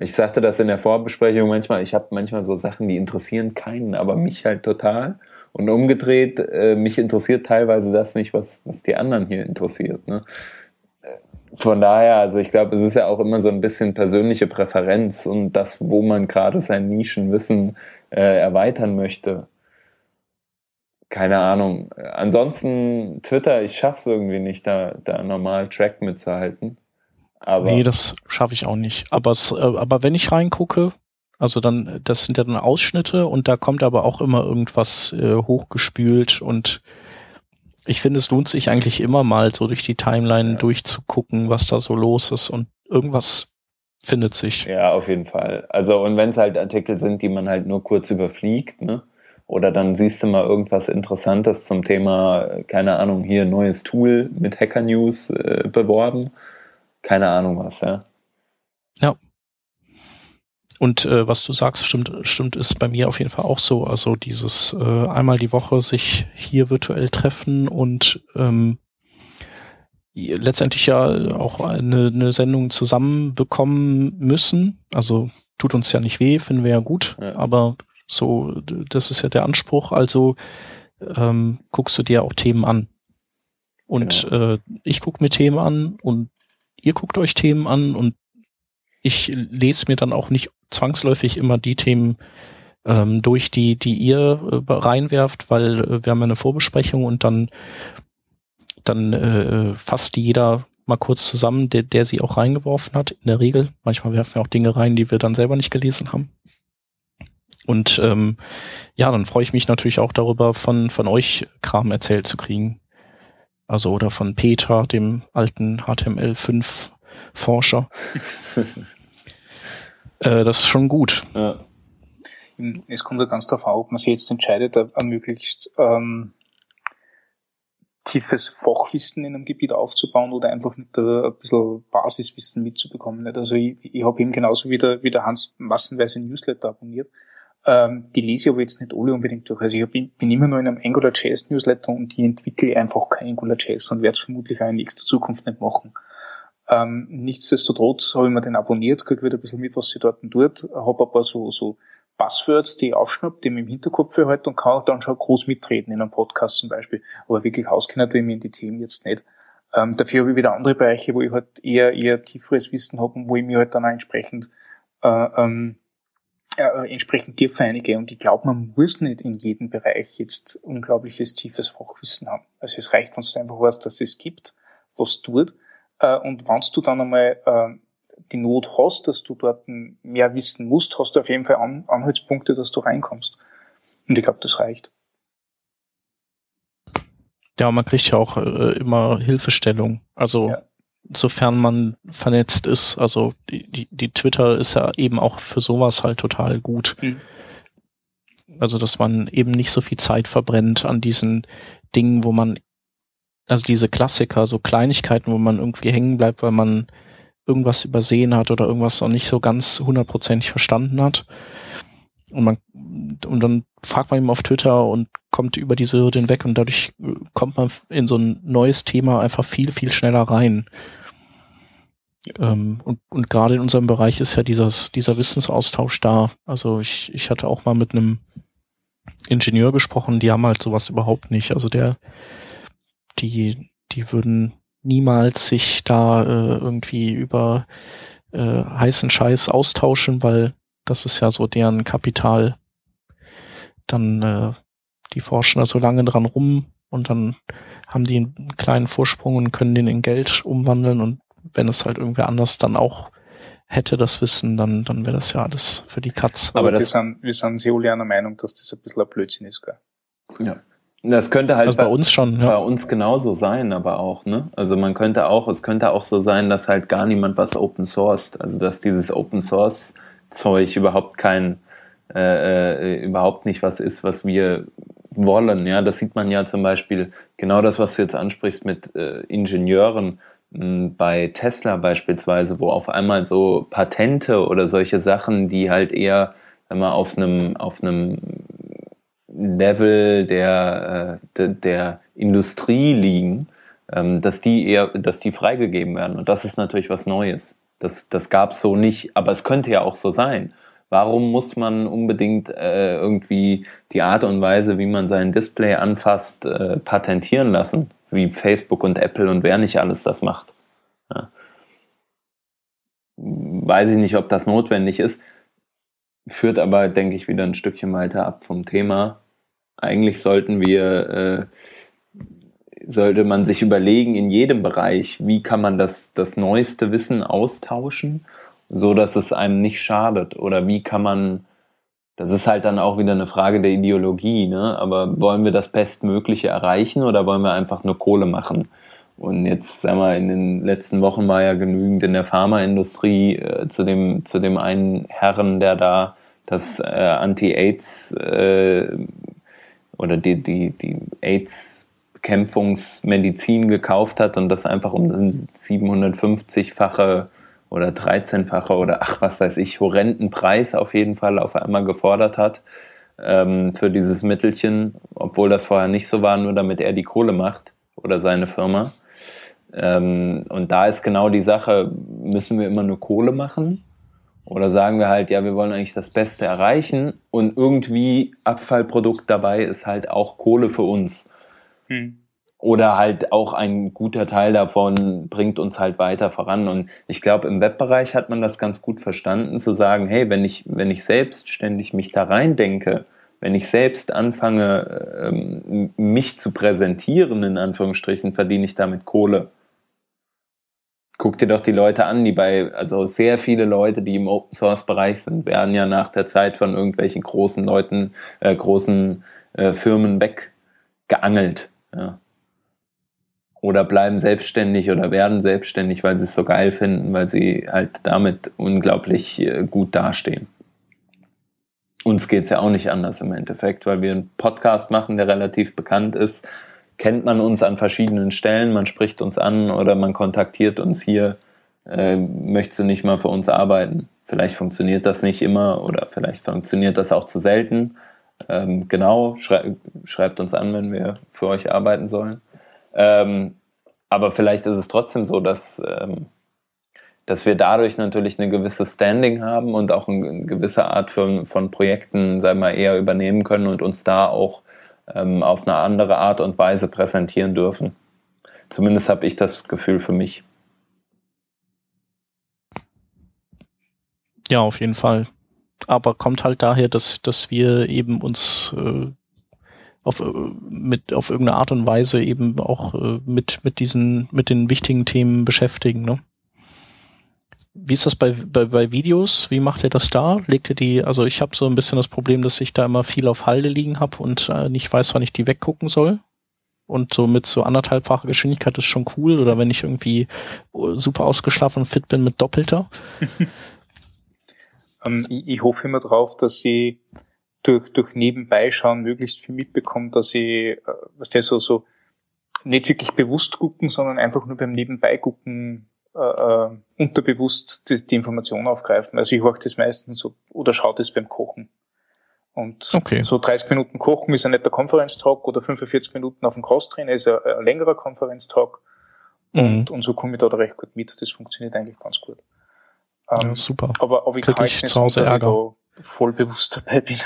Ich sagte das in der Vorbesprechung manchmal, ich habe manchmal so Sachen, die interessieren keinen, aber mich halt total. Und umgedreht, äh, mich interessiert teilweise das nicht, was, was die anderen hier interessiert. Ne? Von daher, also ich glaube, es ist ja auch immer so ein bisschen persönliche Präferenz und das, wo man gerade sein Nischenwissen äh, erweitern möchte. Keine Ahnung. Ansonsten Twitter, ich schaffe es irgendwie nicht, da, da normal Track mitzuhalten. Aber nee, das schaffe ich auch nicht. Aber, es, aber wenn ich reingucke, also dann, das sind ja dann Ausschnitte und da kommt aber auch immer irgendwas äh, hochgespült und ich finde, es lohnt sich eigentlich immer mal so durch die Timeline ja. durchzugucken, was da so los ist und irgendwas findet sich. Ja, auf jeden Fall. Also und wenn es halt Artikel sind, die man halt nur kurz überfliegt, ne? Oder dann siehst du mal irgendwas Interessantes zum Thema, keine Ahnung, hier neues Tool mit Hacker News äh, beworben. Keine Ahnung was, ja. Ja. Und äh, was du sagst, stimmt, stimmt, ist bei mir auf jeden Fall auch so. Also dieses äh, einmal die Woche sich hier virtuell treffen und ähm, letztendlich ja auch eine, eine Sendung zusammenbekommen müssen. Also tut uns ja nicht weh, finden wir ja gut, ja. aber so, das ist ja der Anspruch, also ähm, guckst du dir auch Themen an. Und genau. äh, ich gucke mir Themen an und ihr guckt euch Themen an und ich lese mir dann auch nicht zwangsläufig immer die Themen ähm, durch, die, die ihr äh, reinwerft, weil äh, wir haben ja eine Vorbesprechung und dann, dann äh, fasst die jeder mal kurz zusammen, der, der sie auch reingeworfen hat, in der Regel. Manchmal werfen wir auch Dinge rein, die wir dann selber nicht gelesen haben. Und ähm, ja, dann freue ich mich natürlich auch darüber, von, von euch Kram erzählt zu kriegen. Also oder von Peter, dem alten H T M L fünf Forscher. äh, das ist schon gut. Ja. Es kommt ja ganz darauf an, ob man sich jetzt entscheidet, ein möglichst ähm, tiefes Fachwissen in einem Gebiet aufzubauen oder einfach mit äh, ein bisschen Basiswissen mitzubekommen. Nicht? Also ich, ich habe eben genauso wie der, wie der Hans massenweise Newsletter abonniert. Die lese ich aber jetzt nicht alle unbedingt durch. Also ich bin immer noch in einem AngularJS-Newsletter und ich entwickle einfach kein AngularJS und werde es vermutlich auch in nächster Zukunft nicht machen. Ähm, nichtsdestotrotz habe ich mir den abonniert, kriege wieder ein bisschen mit, was sie dort tut, habe ein paar so, so Buzzwords, die ich aufschnappe, die ich im Hinterkopf behalte und kann auch dann schon groß mitreden, in einem Podcast zum Beispiel. Aber wirklich auskennen tue ich mir in die Themen jetzt nicht. Ähm, dafür habe ich wieder andere Bereiche, wo ich halt eher, eher tieferes Wissen habe und wo ich mir halt dann auch entsprechend äh, ähm, Äh, entsprechend dir einige und ich glaube, man muss nicht in jedem Bereich jetzt unglaubliches tiefes Fachwissen haben. Also es reicht, wenn du einfach weißt, dass es gibt, was tut äh, und wenn du dann einmal äh, die Not hast, dass du dort mehr wissen musst, hast du auf jeden Fall An- Anhaltspunkte, dass du reinkommst. Und ich glaube, das reicht. Ja, man kriegt ja auch äh, immer Hilfestellung. Also ja. Sofern man vernetzt ist, also die, die, die Twitter ist ja eben auch für sowas halt total gut. Mhm. Also dass man eben nicht so viel Zeit verbrennt an diesen Dingen, wo man, also diese Klassiker, so Kleinigkeiten, wo man irgendwie hängen bleibt, weil man irgendwas übersehen hat oder irgendwas noch nicht so ganz hundertprozentig verstanden hat. Und man und dann fragt man eben auf Twitter und kommt über diese Hürden weg und dadurch kommt man in so ein neues Thema einfach viel, viel schneller rein. Ähm, und, und gerade in unserem Bereich ist ja dieses, dieser Wissensaustausch da. Also ich, ich hatte auch mal mit einem Ingenieur gesprochen, die haben halt sowas überhaupt nicht. Also der, die, die würden niemals sich da äh, irgendwie über äh, heißen Scheiß austauschen, weil das ist ja so deren Kapital. Dann äh, die forschen da so lange dran rum und dann haben die einen kleinen Vorsprung und können den in Geld umwandeln, und wenn es halt irgendwer anders dann auch hätte das Wissen, dann, dann wäre das ja alles für die Katz. Aber, aber das wir, sind, wir sind sehr alle einer Meinung, dass das ein bisschen ein Blödsinn ist, gell? Ja. Das könnte halt also bei, bei uns schon, ja. Bei uns genauso sein, aber auch, ne? Also man könnte auch, es könnte auch so sein, dass halt gar niemand was open sourced, also dass dieses Open Source Zeug überhaupt kein, äh, überhaupt nicht was ist, was wir wollen, ja? Das sieht man ja zum Beispiel, genau das, was du jetzt ansprichst mit äh, Ingenieuren, bei Tesla beispielsweise, wo auf einmal so Patente oder solche Sachen, die halt eher immer auf einem auf einem Level der der, der Industrie liegen, dass die eher dass die freigegeben werden, und das ist natürlich was Neues. Das das gab's so nicht, aber es könnte ja auch so sein. Warum muss man unbedingt äh, irgendwie die Art und Weise, wie man sein Display anfasst, äh, patentieren lassen? Wie Facebook und Apple und wer nicht alles das macht. Ja. Weiß ich nicht, ob das notwendig ist. Führt aber, denke ich, wieder ein Stückchen weiter ab vom Thema. Eigentlich sollten wir, äh, sollte man sich überlegen, in jedem Bereich, wie kann man das, das neueste Wissen austauschen, so dass es einem nicht schadet. Oder wie kann man, das ist halt dann auch wieder eine Frage der Ideologie, ne? Aber wollen wir das Bestmögliche erreichen oder wollen wir einfach nur Kohle machen? Und jetzt, sag mal, in den letzten Wochen war ja genügend in der Pharmaindustrie äh, zu dem zu dem einen Herren, der da das äh, Anti-Aids äh, oder die die die AIDS-Bekämpfungsmedizin gekauft hat und das einfach um siebenhundertfünfzigfache oder dreizehnfache oder ach, was weiß ich, horrenden Preis auf jeden Fall auf einmal gefordert hat ähm, für dieses Mittelchen, obwohl das vorher nicht so war, nur damit er die Kohle macht oder seine Firma. Ähm, und da ist genau die Sache, müssen wir immer nur Kohle machen oder sagen wir halt, ja, wir wollen eigentlich das Beste erreichen und irgendwie Abfallprodukt dabei ist halt auch Kohle für uns. Hm. Oder halt auch ein guter Teil davon bringt uns halt weiter voran. Und ich glaube, im Webbereich hat man das ganz gut verstanden, zu sagen, hey, wenn ich, wenn ich selbstständig mich da reindenke, wenn ich selbst anfange, mich zu präsentieren, in Anführungsstrichen, verdiene ich damit Kohle. Guck dir doch die Leute an, die bei, also sehr viele Leute, die im Open-Source-Bereich sind, werden ja nach der Zeit von irgendwelchen großen Leuten, äh, großen äh, Firmen weggeangelt, ja. Oder bleiben selbstständig oder werden selbstständig, weil sie es so geil finden, weil sie halt damit unglaublich gut dastehen. Uns geht es ja auch nicht anders im Endeffekt, weil wir einen Podcast machen, der relativ bekannt ist. Kennt man uns an verschiedenen Stellen, man spricht uns an oder man kontaktiert uns hier. Äh, möchtest du nicht mal für uns arbeiten? Vielleicht funktioniert das nicht immer oder vielleicht funktioniert das auch zu selten. Ähm, genau, schrei- schreibt uns an, wenn wir für euch arbeiten sollen. Ähm, aber vielleicht ist es trotzdem so, dass, ähm, dass wir dadurch natürlich eine gewisse Standing haben und auch eine, eine gewisse Art von, von Projekten, sagen wir mal, eher übernehmen können und uns da auch ähm, auf eine andere Art und Weise präsentieren dürfen. Zumindest habe ich das Gefühl für mich. Ja, auf jeden Fall. Aber kommt halt daher, dass, dass wir eben uns äh auf mit auf irgendeine Art und Weise eben auch äh, mit mit diesen mit den wichtigen Themen beschäftigen, ne? Wie ist das bei bei, bei Videos? Wie macht ihr das da? Legt ihr die? Also ich habe so ein bisschen das Problem, dass ich da immer viel auf Halde liegen habe und äh, nicht weiß, wann ich die weggucken soll. Und so mit so anderthalbfacher Geschwindigkeit ist schon cool. Oder wenn ich irgendwie super ausgeschlafen und fit bin mit doppelter. ähm, ich, ich hoffe immer drauf, dass sie durch, durch Nebenbeischauen möglichst viel mitbekommen, dass ich, was der so, so, nicht wirklich bewusst gucken, sondern einfach nur beim Nebenbeigucken, äh, unterbewusst die, die Information aufgreifen. Also ich horche das meistens so, oder schaue das beim Kochen. Und okay. So dreißig Minuten Kochen ist ja nicht der Konferenztalk oder fünfundvierzig Minuten auf dem Crosstrainer ist ja ein längerer Konferenztalk. Und, mhm. und so komme ich da recht gut mit. Das funktioniert eigentlich ganz gut. Ähm, ja, super. Aber, aber ich Krieg kann ich jetzt nicht sagen, dass Ärger. Ich da voll bewusst dabei bin.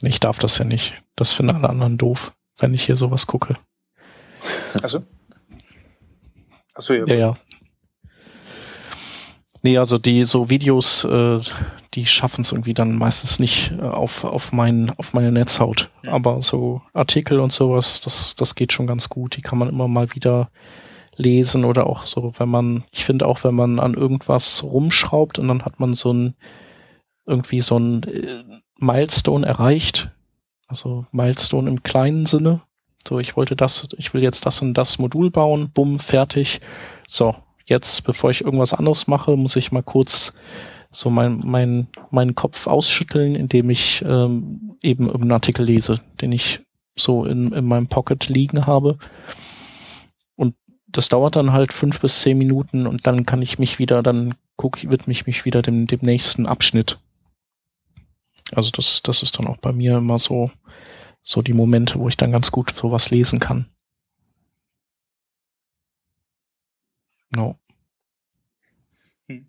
Ich darf das ja nicht. Das finden alle anderen doof, wenn ich hier sowas gucke. Also? Also ja. Ja, ja. Nee, also die so Videos, äh, die schaffen es irgendwie dann meistens nicht äh, auf auf mein, auf meine Netzhaut. Ja. Aber so Artikel und sowas, das das geht schon ganz gut. Die kann man immer mal wieder lesen oder auch so, wenn man, ich finde auch, wenn man an irgendwas rumschraubt und dann hat man so ein irgendwie so ein äh, Milestone erreicht. Also Milestone im kleinen Sinne. So, ich wollte das, ich will jetzt das und das Modul bauen, bumm, fertig. So, jetzt, bevor ich irgendwas anderes mache, muss ich mal kurz so mein, mein, meinen Kopf ausschütteln, indem ich ähm, eben einen Artikel lese, den ich so in, in meinem Pocket liegen habe. Und das dauert dann halt fünf bis zehn Minuten und dann kann ich mich wieder, dann gucke, widme ich mich wieder dem, dem nächsten Abschnitt. Also das, das ist dann auch bei mir immer so, so die Momente, wo ich dann ganz gut sowas lesen kann. No. Hm.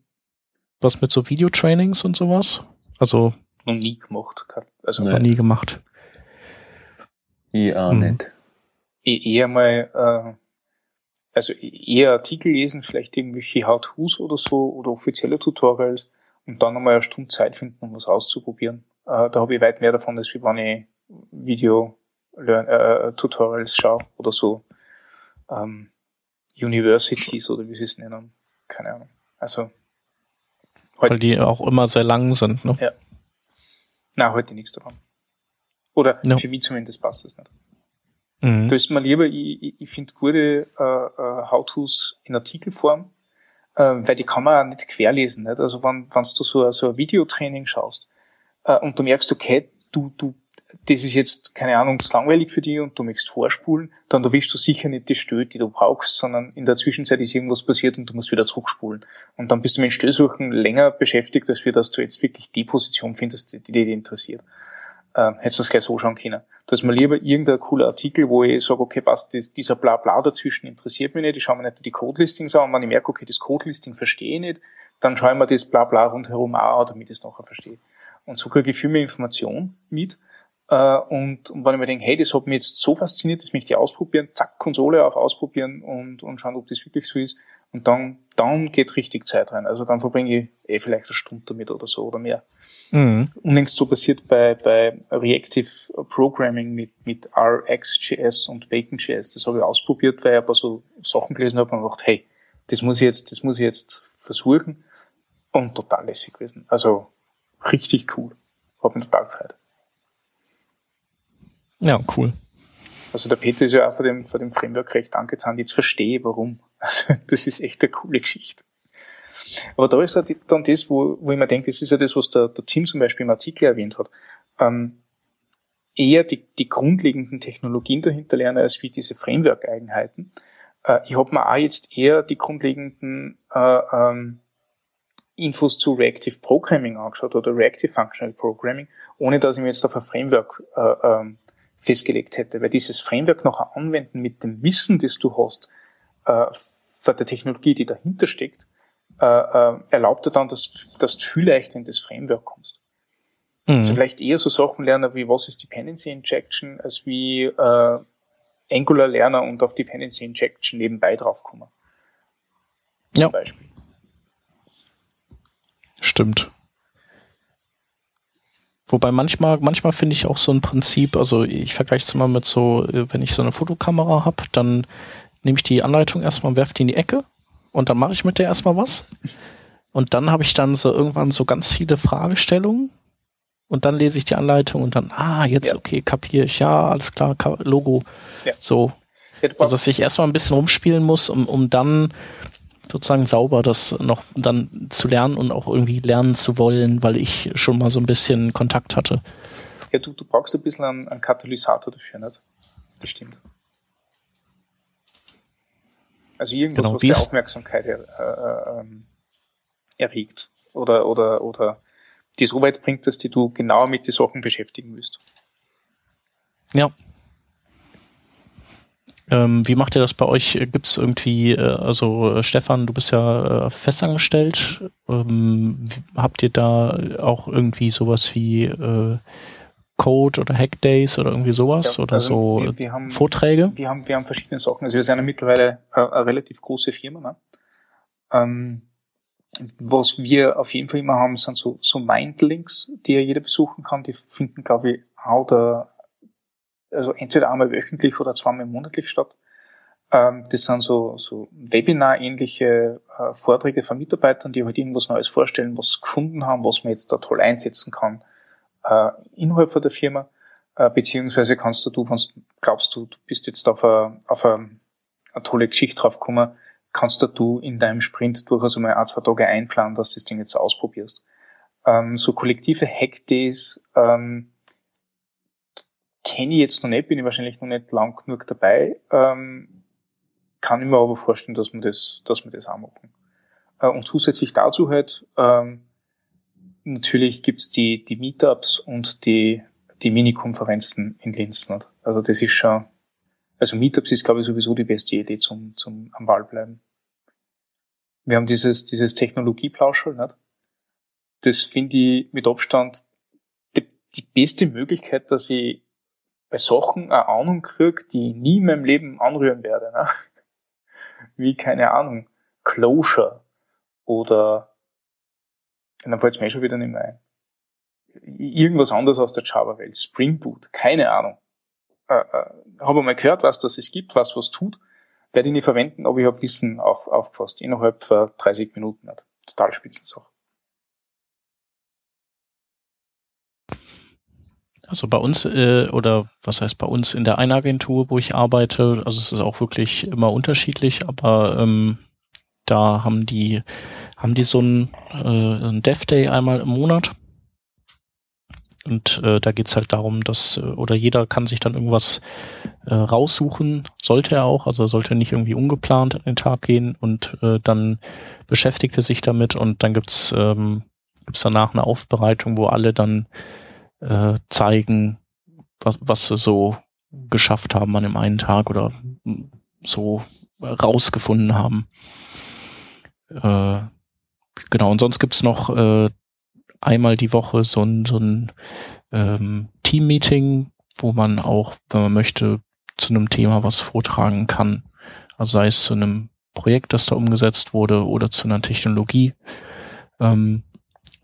Was mit so Videotrainings und sowas? Also noch nie gemacht. Also noch nie gemacht. Ich auch hm. nicht. Ich eher mal, äh, also eher Artikel lesen, vielleicht irgendwelche How-To's oder so oder offizielle Tutorials und dann nochmal eine Stunde Zeit finden, um was auszuprobieren. Äh, da habe ich weit mehr davon, als wenn ich Video-Tutorials äh, schaue oder so. Ähm, Universities oder wie sie es nennen. Keine Ahnung. Also heute. Weil die auch immer sehr lang sind, ne? Ja. Nein, heute nichts davon. Oder no. Für mich zumindest passt das nicht. Mhm. Da ist mir lieber, ich, ich finde gute äh, How-Tos in Artikelform, äh, weil die kann man auch nicht querlesen. Nicht? Also wenn wenn du so, so ein Videotraining schaust äh, und du merkst, okay, du du das ist jetzt, keine Ahnung, zu langweilig für dich und du möchtest vorspulen, dann erwischst du sicher nicht die Stelle, die du brauchst, sondern in der Zwischenzeit ist irgendwas passiert und du musst wieder zurückspulen. Und dann bist du mit Stellsuchen länger beschäftigt, als wir, dass du jetzt wirklich die Position findest, die dich interessiert. Äh, hättest du das gleich so schauen können. Da ist mir lieber irgendein cooler Artikel, wo ich sage, okay, passt, das, dieser Blabla dazwischen interessiert mich nicht, ich schaue mir nicht die Codelistings an, und wenn ich merke, okay, das Codelisting verstehe ich nicht, dann schaue ich mir das Blabla rundherum an, damit ich es nachher verstehe. Und so kriege ich viel mehr Information mit. Uh, und, und wenn ich mir denke, hey, das hat mich jetzt so fasziniert, das möchte ich ausprobieren, zack, Konsole auf, ausprobieren und, und schauen, ob das wirklich so ist. Und dann, dann geht richtig Zeit rein. Also dann verbringe ich eh vielleicht eine Stunde damit oder so oder mehr. Mhm. Unlängst so passiert bei, bei Reactive Programming mit, mit R X J S und Bacon J S. Das habe ich ausprobiert, weil ich ein paar so Sachen gelesen habe und gedacht, hey, das muss ich jetzt, das muss ich jetzt versuchen. Und total lässig gewesen. Also richtig cool. Hat mich total gefreut. Ja, cool. Also der Peter ist ja auch von dem, von dem Framework recht angezahnt. Jetzt verstehe ich, warum. Also das ist echt eine coole Geschichte. Aber da ist halt dann das, wo, wo ich mir denke, das ist ja das, was der, der Tim zum Beispiel im Artikel erwähnt hat. Ähm, eher die, die grundlegenden Technologien dahinter lernen, als wie diese Framework-Eigenheiten. Äh, ich habe mir auch jetzt eher die grundlegenden äh, ähm, Infos zu Reactive Programming angeschaut oder Reactive Functional Programming, ohne dass ich mir jetzt auf ein Framework äh, ähm, festgelegt hätte, weil dieses Framework nachher anwenden mit dem Wissen, das du hast, äh, von der Technologie, die dahinter steckt, äh, äh, erlaubt dir dann, dass, dass du viel leichter in das Framework kommst. Mhm. Also vielleicht eher so Sachen lernen wie, was ist Dependency Injection, als wie äh, Angular lernen und auf Dependency Injection nebenbei draufkommen. Zum ja. Beispiel. Stimmt. Wobei manchmal, manchmal finde ich auch so ein Prinzip, also ich vergleiche es immer mit so, wenn ich so eine Fotokamera habe, dann nehme ich die Anleitung erstmal und werfe die in die Ecke und dann mache ich mit der erstmal was. Und dann habe ich dann so irgendwann so ganz viele Fragestellungen und dann lese ich die Anleitung und dann, ah, jetzt ja. Okay, kapiere ich, ja, alles klar, Logo. Ja. So. Also dass ich erstmal ein bisschen rumspielen muss, um, um dann sozusagen sauber das noch dann zu lernen und auch irgendwie lernen zu wollen, weil ich schon mal so ein bisschen Kontakt hatte. Ja, du, du brauchst ein bisschen einen, einen Katalysator dafür, nicht? Das stimmt. Also irgendwas, genau, was die Aufmerksamkeit er, äh, ähm, erregt oder, oder, oder die so weit bringt, dass die du genau mit den Sachen beschäftigen willst. Ja. Ähm, wie macht ihr das bei euch? Gibt es irgendwie, äh, also äh, Stefan, du bist ja äh, festangestellt. Ähm, wie, habt ihr da auch irgendwie sowas wie äh, Code oder Hackdays oder irgendwie sowas? Ja, oder also so wir, wir haben, Vorträge? Wir haben, wir haben verschiedene Sachen. Also wir sind ja mittlerweile äh, eine relativ große Firma. Ne? Ähm, was wir auf jeden Fall immer haben, sind so, so Mindlinks, die ja jeder besuchen kann. Die finden, glaube ich, auch der also entweder einmal wöchentlich oder zweimal monatlich statt. Das sind so, so Webinar-ähnliche Vorträge von Mitarbeitern, die halt irgendwas Neues vorstellen, was sie gefunden haben, was man jetzt da toll einsetzen kann innerhalb von der Firma. Beziehungsweise kannst du, du wenn du glaubst, du bist jetzt auf eine, auf eine, eine tolle Geschichte drauf gekommen, kannst du in deinem Sprint durchaus mal ein, zwei Tage einplanen, dass du das Ding jetzt ausprobierst. So kollektive Hackdays kenne ich jetzt noch nicht, bin ich wahrscheinlich noch nicht lang genug dabei, ähm, kann ich mir aber vorstellen, dass wir das, dass wir das auch machen. Äh, und zusätzlich dazu halt, ähm, natürlich gibt's die, die Meetups und die, die Mini-Konferenzen in Linz nicht. Also das ist schon, also Meetups ist, glaube ich, sowieso die beste Idee zum, zum am Ball bleiben. Wir haben dieses, dieses Technologie-Plauschel, nicht? Das finde ich mit Abstand die, die beste Möglichkeit, dass ich bei Sachen eine Ahnung kriege, die ich nie in meinem Leben anrühren werde. Ne? Wie, keine Ahnung, Closure oder, dann fällt es mir schon wieder nicht mehr ein. Irgendwas anderes aus der Java-Welt, Spring Boot, keine Ahnung. Äh, äh, habe mal gehört, was das es gibt, was was tut, werde ich nicht verwenden, aber ich habe Wissen auf, aufgefasst, innerhalb von dreißig Minuten. Nicht. Total Spitzensache. Also bei uns, äh, oder was heißt bei uns in der einen Agentur, wo ich arbeite, also es ist auch wirklich immer unterschiedlich, aber ähm, da haben die haben die so einen, äh, einen Dev Day einmal im Monat und äh, da geht's halt darum, dass, oder jeder kann sich dann irgendwas äh, raussuchen, sollte er auch, also er sollte nicht irgendwie ungeplant an den Tag gehen und äh, dann beschäftigt er sich damit und dann gibt's ähm, gibt's danach eine Aufbereitung, wo alle dann zeigen, was, was sie so geschafft haben an dem einen Tag oder so rausgefunden haben. Äh, genau, und sonst gibt es noch äh, einmal die Woche so ein, so ein ähm, Team-Meeting, wo man auch, wenn man möchte, zu einem Thema was vortragen kann. Also sei es zu einem Projekt, das da umgesetzt wurde oder zu einer Technologie. Ähm,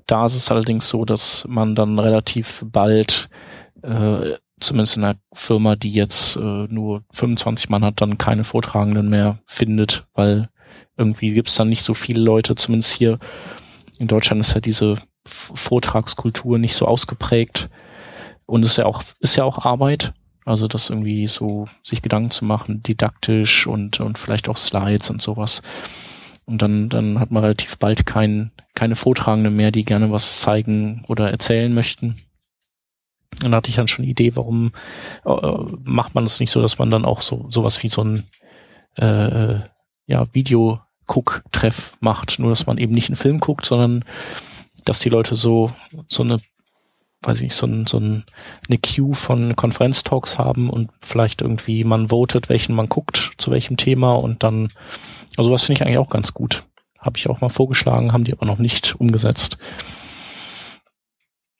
Da ist es allerdings so, dass man dann relativ bald, äh, zumindest in einer Firma, die jetzt äh, nur fünfundzwanzig Mann hat, dann keine Vortragenden mehr findet, weil irgendwie gibt es dann nicht so viele Leute, zumindest hier in Deutschland ist ja diese Vortragskultur nicht so ausgeprägt und ist ja auch, ist ja auch Arbeit, also das irgendwie so sich Gedanken zu machen, didaktisch und, und vielleicht auch Slides und sowas. Und dann, dann hat man relativ bald kein, keine Vortragenden mehr, die gerne was zeigen oder erzählen möchten. Dann hatte ich dann schon eine Idee, warum äh, macht man das nicht so, dass man dann auch so sowas wie so ein äh, ja, Video-Guck-Treff macht. Nur, dass man eben nicht einen Film guckt, sondern dass die Leute so so eine, weiß ich nicht, so, ein, so ein, eine Queue von Konferenztalks haben und vielleicht irgendwie man votet, welchen man guckt, zu welchem Thema und dann. Also was finde ich eigentlich auch ganz gut. Habe ich auch mal vorgeschlagen, haben die aber noch nicht umgesetzt.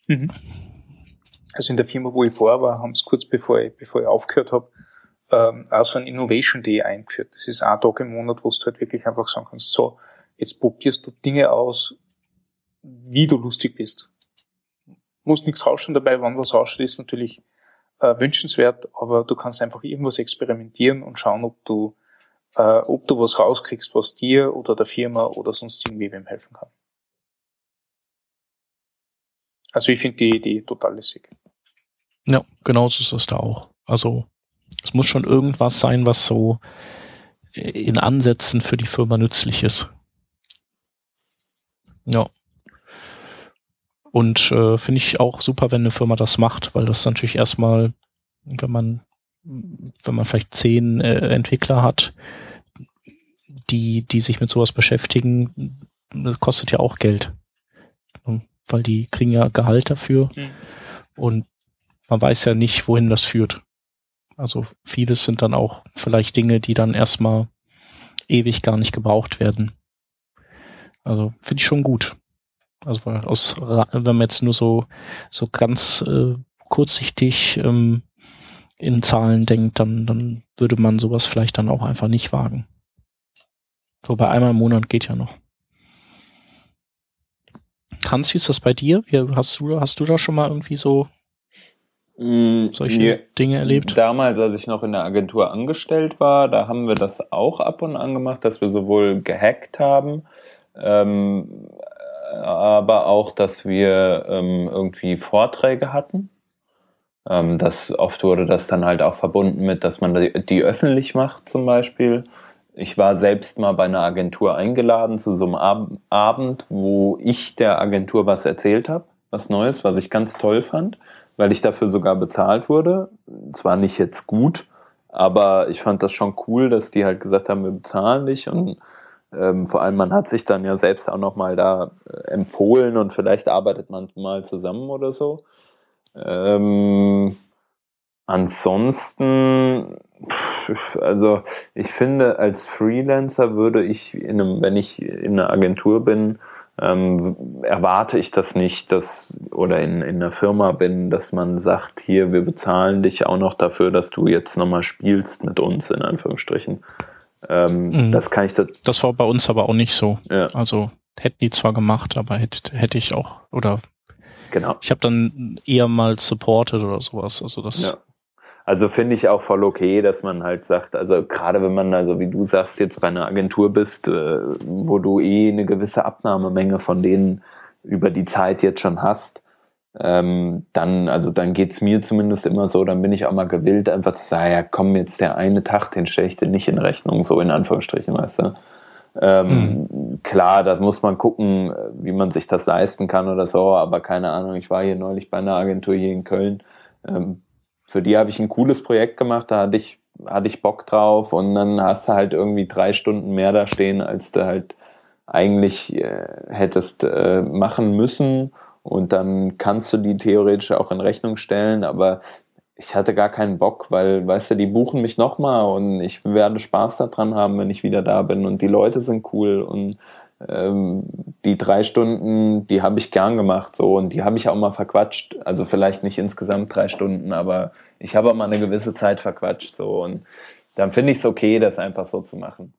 Mhm. Also in der Firma, wo ich vorher war, haben es kurz bevor ich, bevor ich aufgehört habe, ähm, auch so ein Innovation Day eingeführt. Das ist ein Tag im Monat, wo du halt wirklich einfach sagen kannst, so, jetzt probierst du Dinge aus, wie du lustig bist. Musst nichts rausschauen dabei, wann was rausschaut, ist natürlich äh, wünschenswert, aber du kannst einfach irgendwas experimentieren und schauen, ob du Uh, ob du was rauskriegst, was dir oder der Firma oder sonst irgendwie wem helfen kann. Also ich finde die Idee total lässig. Ja, genau so ist das da auch. Also es muss schon irgendwas sein, was so in Ansätzen für die Firma nützlich ist. Ja. Und äh, finde ich auch super, wenn eine Firma das macht, weil das natürlich erstmal, wenn man wenn man vielleicht zehn äh, Entwickler hat, die die sich mit sowas beschäftigen, das kostet ja auch Geld, weil die kriegen ja Gehalt dafür mhm. und man weiß ja nicht, wohin das führt. Also vieles sind dann auch vielleicht Dinge, die dann erstmal ewig gar nicht gebraucht werden. Also finde ich schon gut. Also aus, wenn man jetzt nur so, so ganz äh, kurzsichtig ähm, in Zahlen denkt, dann, dann würde man sowas vielleicht dann auch einfach nicht wagen. Wobei einmal im Monat geht ja noch. Hans, wie ist das bei dir? Hast du, hast du da schon mal irgendwie so solche nee. Dinge erlebt? Damals, als ich noch in der Agentur angestellt war, da haben wir das auch ab und an gemacht, dass wir sowohl gehackt haben, ähm, aber auch, dass wir ähm, irgendwie Vorträge hatten. Ähm, das, oft wurde das dann halt auch verbunden mit, dass man die, die öffentlich macht zum Beispiel. Ich war selbst mal bei einer Agentur eingeladen zu so einem Ab- Abend, wo ich der Agentur was erzählt habe, was Neues, was ich ganz toll fand, weil ich dafür sogar bezahlt wurde. Zwar nicht jetzt gut, aber ich fand das schon cool, dass die halt gesagt haben, wir bezahlen dich. Und ähm, vor allem, man hat sich dann ja selbst auch nochmal da empfohlen und vielleicht arbeitet man mal zusammen oder so. Ähm, ansonsten... Also ich finde, als Freelancer würde ich, in einem, wenn ich in einer Agentur bin, ähm, erwarte ich das nicht, dass oder in, in einer Firma bin, dass man sagt, hier, wir bezahlen dich auch noch dafür, dass du jetzt nochmal spielst mit uns, in Anführungsstrichen. Ähm, mhm. Das kann ich da- Das war bei uns aber auch nicht so. Ja. Also hätten die zwar gemacht, aber hätte, hätte ich auch, oder genau. Ich habe dann eher mal supported oder sowas. Also das... Ja. Also finde ich auch voll okay, dass man halt sagt, also gerade wenn man, also wie du sagst, jetzt bei einer Agentur bist, äh, wo du eh eine gewisse Abnahmemenge von denen über die Zeit jetzt schon hast, ähm, dann, also dann geht's mir zumindest immer so, dann bin ich auch mal gewillt, einfach zu sagen, ja komm, jetzt der eine Tag, den stelle ich dir nicht in Rechnung, so in Anführungsstrichen, weißt du. Ähm, mhm. Klar, da muss man gucken, wie man sich das leisten kann oder so, aber keine Ahnung, ich war hier neulich bei einer Agentur hier in Köln, ähm, für die habe ich ein cooles Projekt gemacht, da hatte ich, hatte ich Bock drauf und dann hast du halt irgendwie drei Stunden mehr da stehen, als du halt eigentlich äh, hättest äh, machen müssen und dann kannst du die theoretisch auch in Rechnung stellen, aber ich hatte gar keinen Bock, weil, weißt du, die buchen mich nochmal und ich werde Spaß daran haben, wenn ich wieder da bin und die Leute sind cool und ähm, die drei Stunden, die habe ich gern gemacht so und die habe ich auch mal verquatscht, also vielleicht nicht insgesamt drei Stunden, aber ich habe auch mal eine gewisse Zeit verquatscht so und dann finde ich es okay, das einfach so zu machen.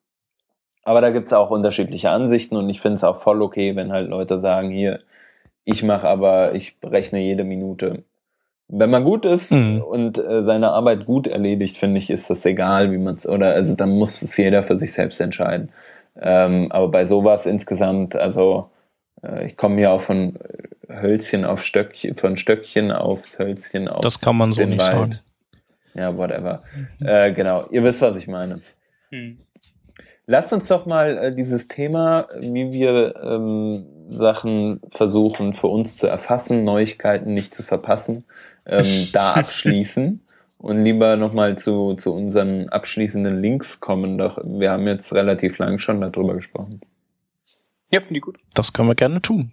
Aber da gibt es auch unterschiedliche Ansichten und ich finde es auch voll okay, wenn halt Leute sagen, hier, ich mache aber, ich berechne jede Minute. Wenn man gut ist mhm. und äh, seine Arbeit gut erledigt, finde ich, ist das egal, wie man es, oder also dann muss es jeder für sich selbst entscheiden. Ähm, aber bei sowas insgesamt, also äh, ich komme ja auch von Hölzchen auf Stöckchen, von Stöckchen aufs Hölzchen auf. Das kann man so nicht Wald. Sagen. Ja, whatever. Mhm. Äh, genau, ihr wisst, was ich meine. Mhm. Lasst uns doch mal äh, dieses Thema, wie wir ähm, Sachen versuchen für uns zu erfassen, Neuigkeiten nicht zu verpassen, ähm, da abschließen. Und lieber nochmal zu, zu unseren abschließenden Links kommen. Doch wir haben jetzt relativ lang schon darüber gesprochen. Ja, finde ich gut. Das können wir gerne tun.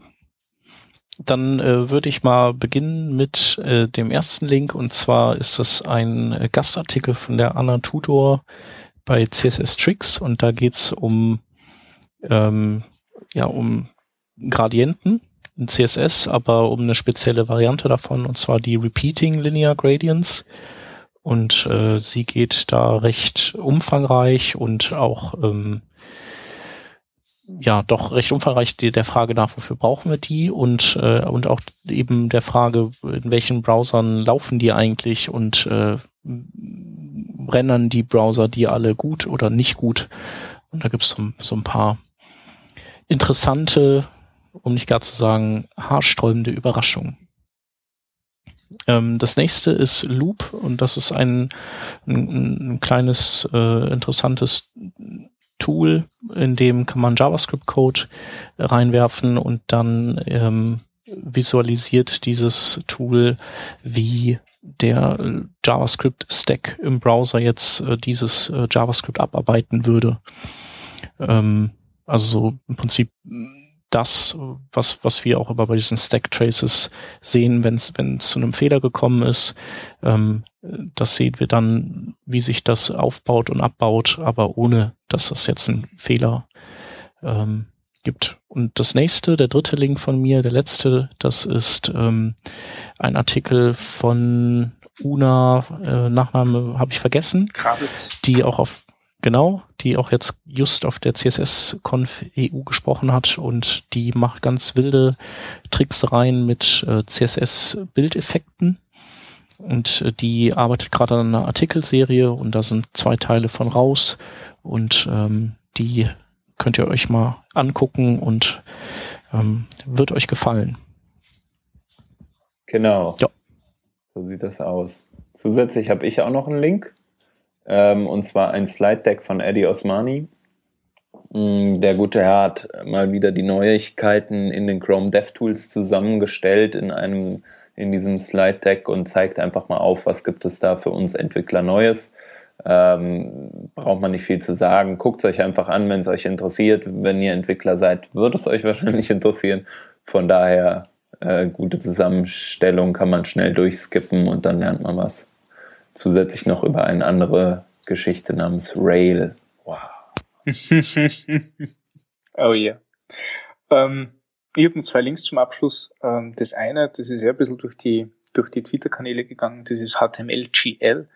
Dann äh, würde ich mal beginnen mit äh, dem ersten Link. Und zwar ist das ein Gastartikel von der Anna Tudor bei C S S Tricks. Und da geht es um, ähm, ja, um Gradienten in C S S, aber um eine spezielle Variante davon. Und zwar die Repeating Linear Gradients. Und äh, sie geht da recht umfangreich und auch, ähm, ja, doch recht umfangreich die, der Frage nach, wofür brauchen wir die und, äh, und auch eben der Frage, in welchen Browsern laufen die eigentlich und äh, rendern die Browser die alle gut oder nicht gut. Und da gibt es so, so ein paar interessante, um nicht gar zu sagen, haarsträubende Überraschungen. Das nächste ist Loop und das ist ein, ein, ein kleines, äh, interessantes Tool, in dem kann man JavaScript-Code reinwerfen und dann ähm, visualisiert dieses Tool, wie der JavaScript-Stack im Browser jetzt äh, dieses äh, JavaScript abarbeiten würde. Ähm, also im Prinzip das, was, was wir auch immer bei diesen Stack Traces sehen, wenn es wenn es zu einem Fehler gekommen ist. Ähm, das sehen wir dann, wie sich das aufbaut und abbaut, aber ohne, dass es jetzt einen Fehler ähm, gibt. Und das nächste, der dritte Link von mir, der letzte, das ist ähm, ein Artikel von Una, äh, Nachname habe ich vergessen, Kravitz. die auch auf Genau, die auch jetzt just auf der C S S Conf E U gesprochen hat, und die macht ganz wilde Tricks rein mit äh, C S S-Bildeffekten, und äh, die arbeitet gerade an einer Artikelserie, und da sind zwei Teile von raus, und ähm, die könnt ihr euch mal angucken und ähm, wird euch gefallen. Genau, ja. So sieht das aus. Zusätzlich habe ich auch noch einen Link. Und zwar ein Slide-Deck von Eddie Osmani. Der gute Herr hat mal wieder die Neuigkeiten in den Chrome DevTools zusammengestellt in einem in diesem Slide-Deck und zeigt einfach mal auf, was gibt es da für uns Entwickler Neues. Ähm, braucht man nicht viel zu sagen. Guckt es euch einfach an, wenn es euch interessiert. Wenn ihr Entwickler seid, wird es euch wahrscheinlich interessieren. Von daher, äh, gute Zusammenstellung, kann man schnell durchskippen und dann lernt man was. Zusätzlich noch über eine andere Geschichte namens Rail. Wow. Oh ja. Yeah. Ähm, ich habe noch zwei Links zum Abschluss. Ähm, das eine, das ist ja ein bisschen durch die, durch die Twitter-Kanäle gegangen, das ist H T M L G L,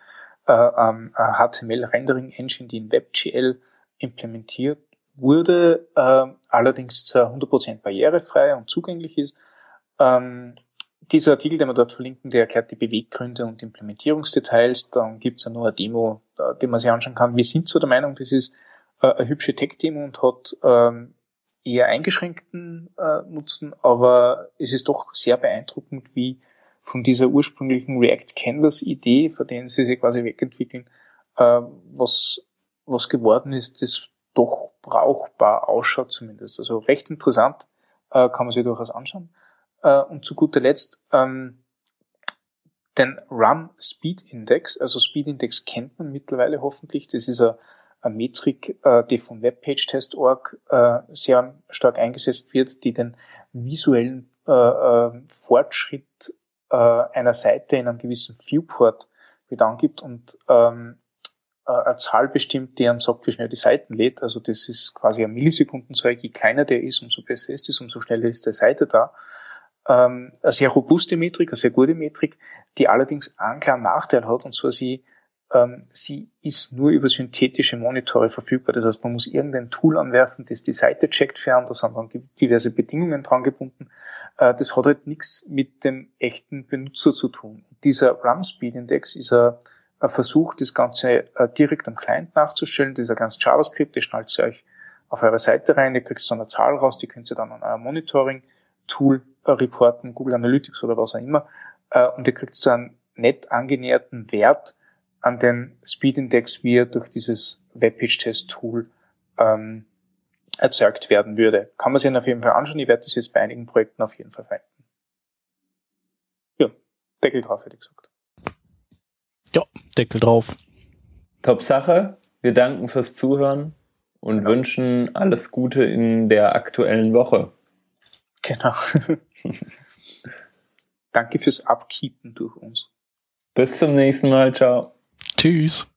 äh, ähm, H T M L-Rendering-Engine, die in WebGL implementiert wurde, äh, allerdings zu hundert Prozent barrierefrei und zugänglich ist. Ähm, Dieser Artikel, den wir dort verlinken, der erklärt die Beweggründe und Implementierungsdetails. Dann gibt es ja nur eine Demo, die man sich anschauen kann. Wir sind so der Meinung, das ist eine hübsche Tech-Demo und hat eher eingeschränkten Nutzen, aber es ist doch sehr beeindruckend, wie von dieser ursprünglichen React-Canvas-Idee, von denen sie sich quasi wegentwickeln, was, was geworden ist, das doch brauchbar ausschaut zumindest. Also recht interessant, kann man sich durchaus anschauen. Und zu guter Letzt ähm, den RAM Speed Index. Also Speed Index kennt man mittlerweile hoffentlich. Das ist eine, eine Metrik, äh, die von Webpage-Test Punkt org äh, sehr stark eingesetzt wird, die den visuellen äh, äh, Fortschritt äh, einer Seite in einem gewissen Viewport mit angibt und ähm, eine Zahl bestimmt, die einem sagt, wie schnell die Seiten lädt. Also das ist quasi ein Millisekundenzeug. Je kleiner der ist, umso besser ist es, umso schneller ist der Seite da. Eine sehr robuste Metrik, eine sehr gute Metrik, die allerdings einen kleinen Nachteil hat, und zwar sie, ähm, sie ist nur über synthetische Monitore verfügbar. Das heißt, man muss irgendein Tool anwerfen, das die Seite checkt für einen, da sind dann diverse Bedingungen dran gebunden. Äh, das hat halt nichts mit dem echten Benutzer zu tun. Dieser RAM Speed Index ist ein, ein Versuch, das Ganze äh, direkt am Client nachzustellen. Das ist ein ganz JavaScript, das schnallt ihr euch auf eurer Seite rein, ihr kriegt so eine Zahl raus, die könnt ihr dann an euer Monitoring-Tool reporten, Google Analytics oder was auch immer, und ihr kriegt so einen nett angenäherten Wert an den Speed-Index, wie er durch dieses Webpage-Test-Tool ähm, erzeugt werden würde. Kann man sich auf jeden Fall anschauen, ich werde das jetzt bei einigen Projekten auf jeden Fall verwenden. Ja, Deckel drauf, hätte ich gesagt. Ja, Deckel drauf. Top Sache, wir danken fürs Zuhören und genau. Wünschen alles Gute in der aktuellen Woche. Genau. Danke fürs Abkeepen durch uns. Bis zum nächsten Mal. Ciao. Tschüss.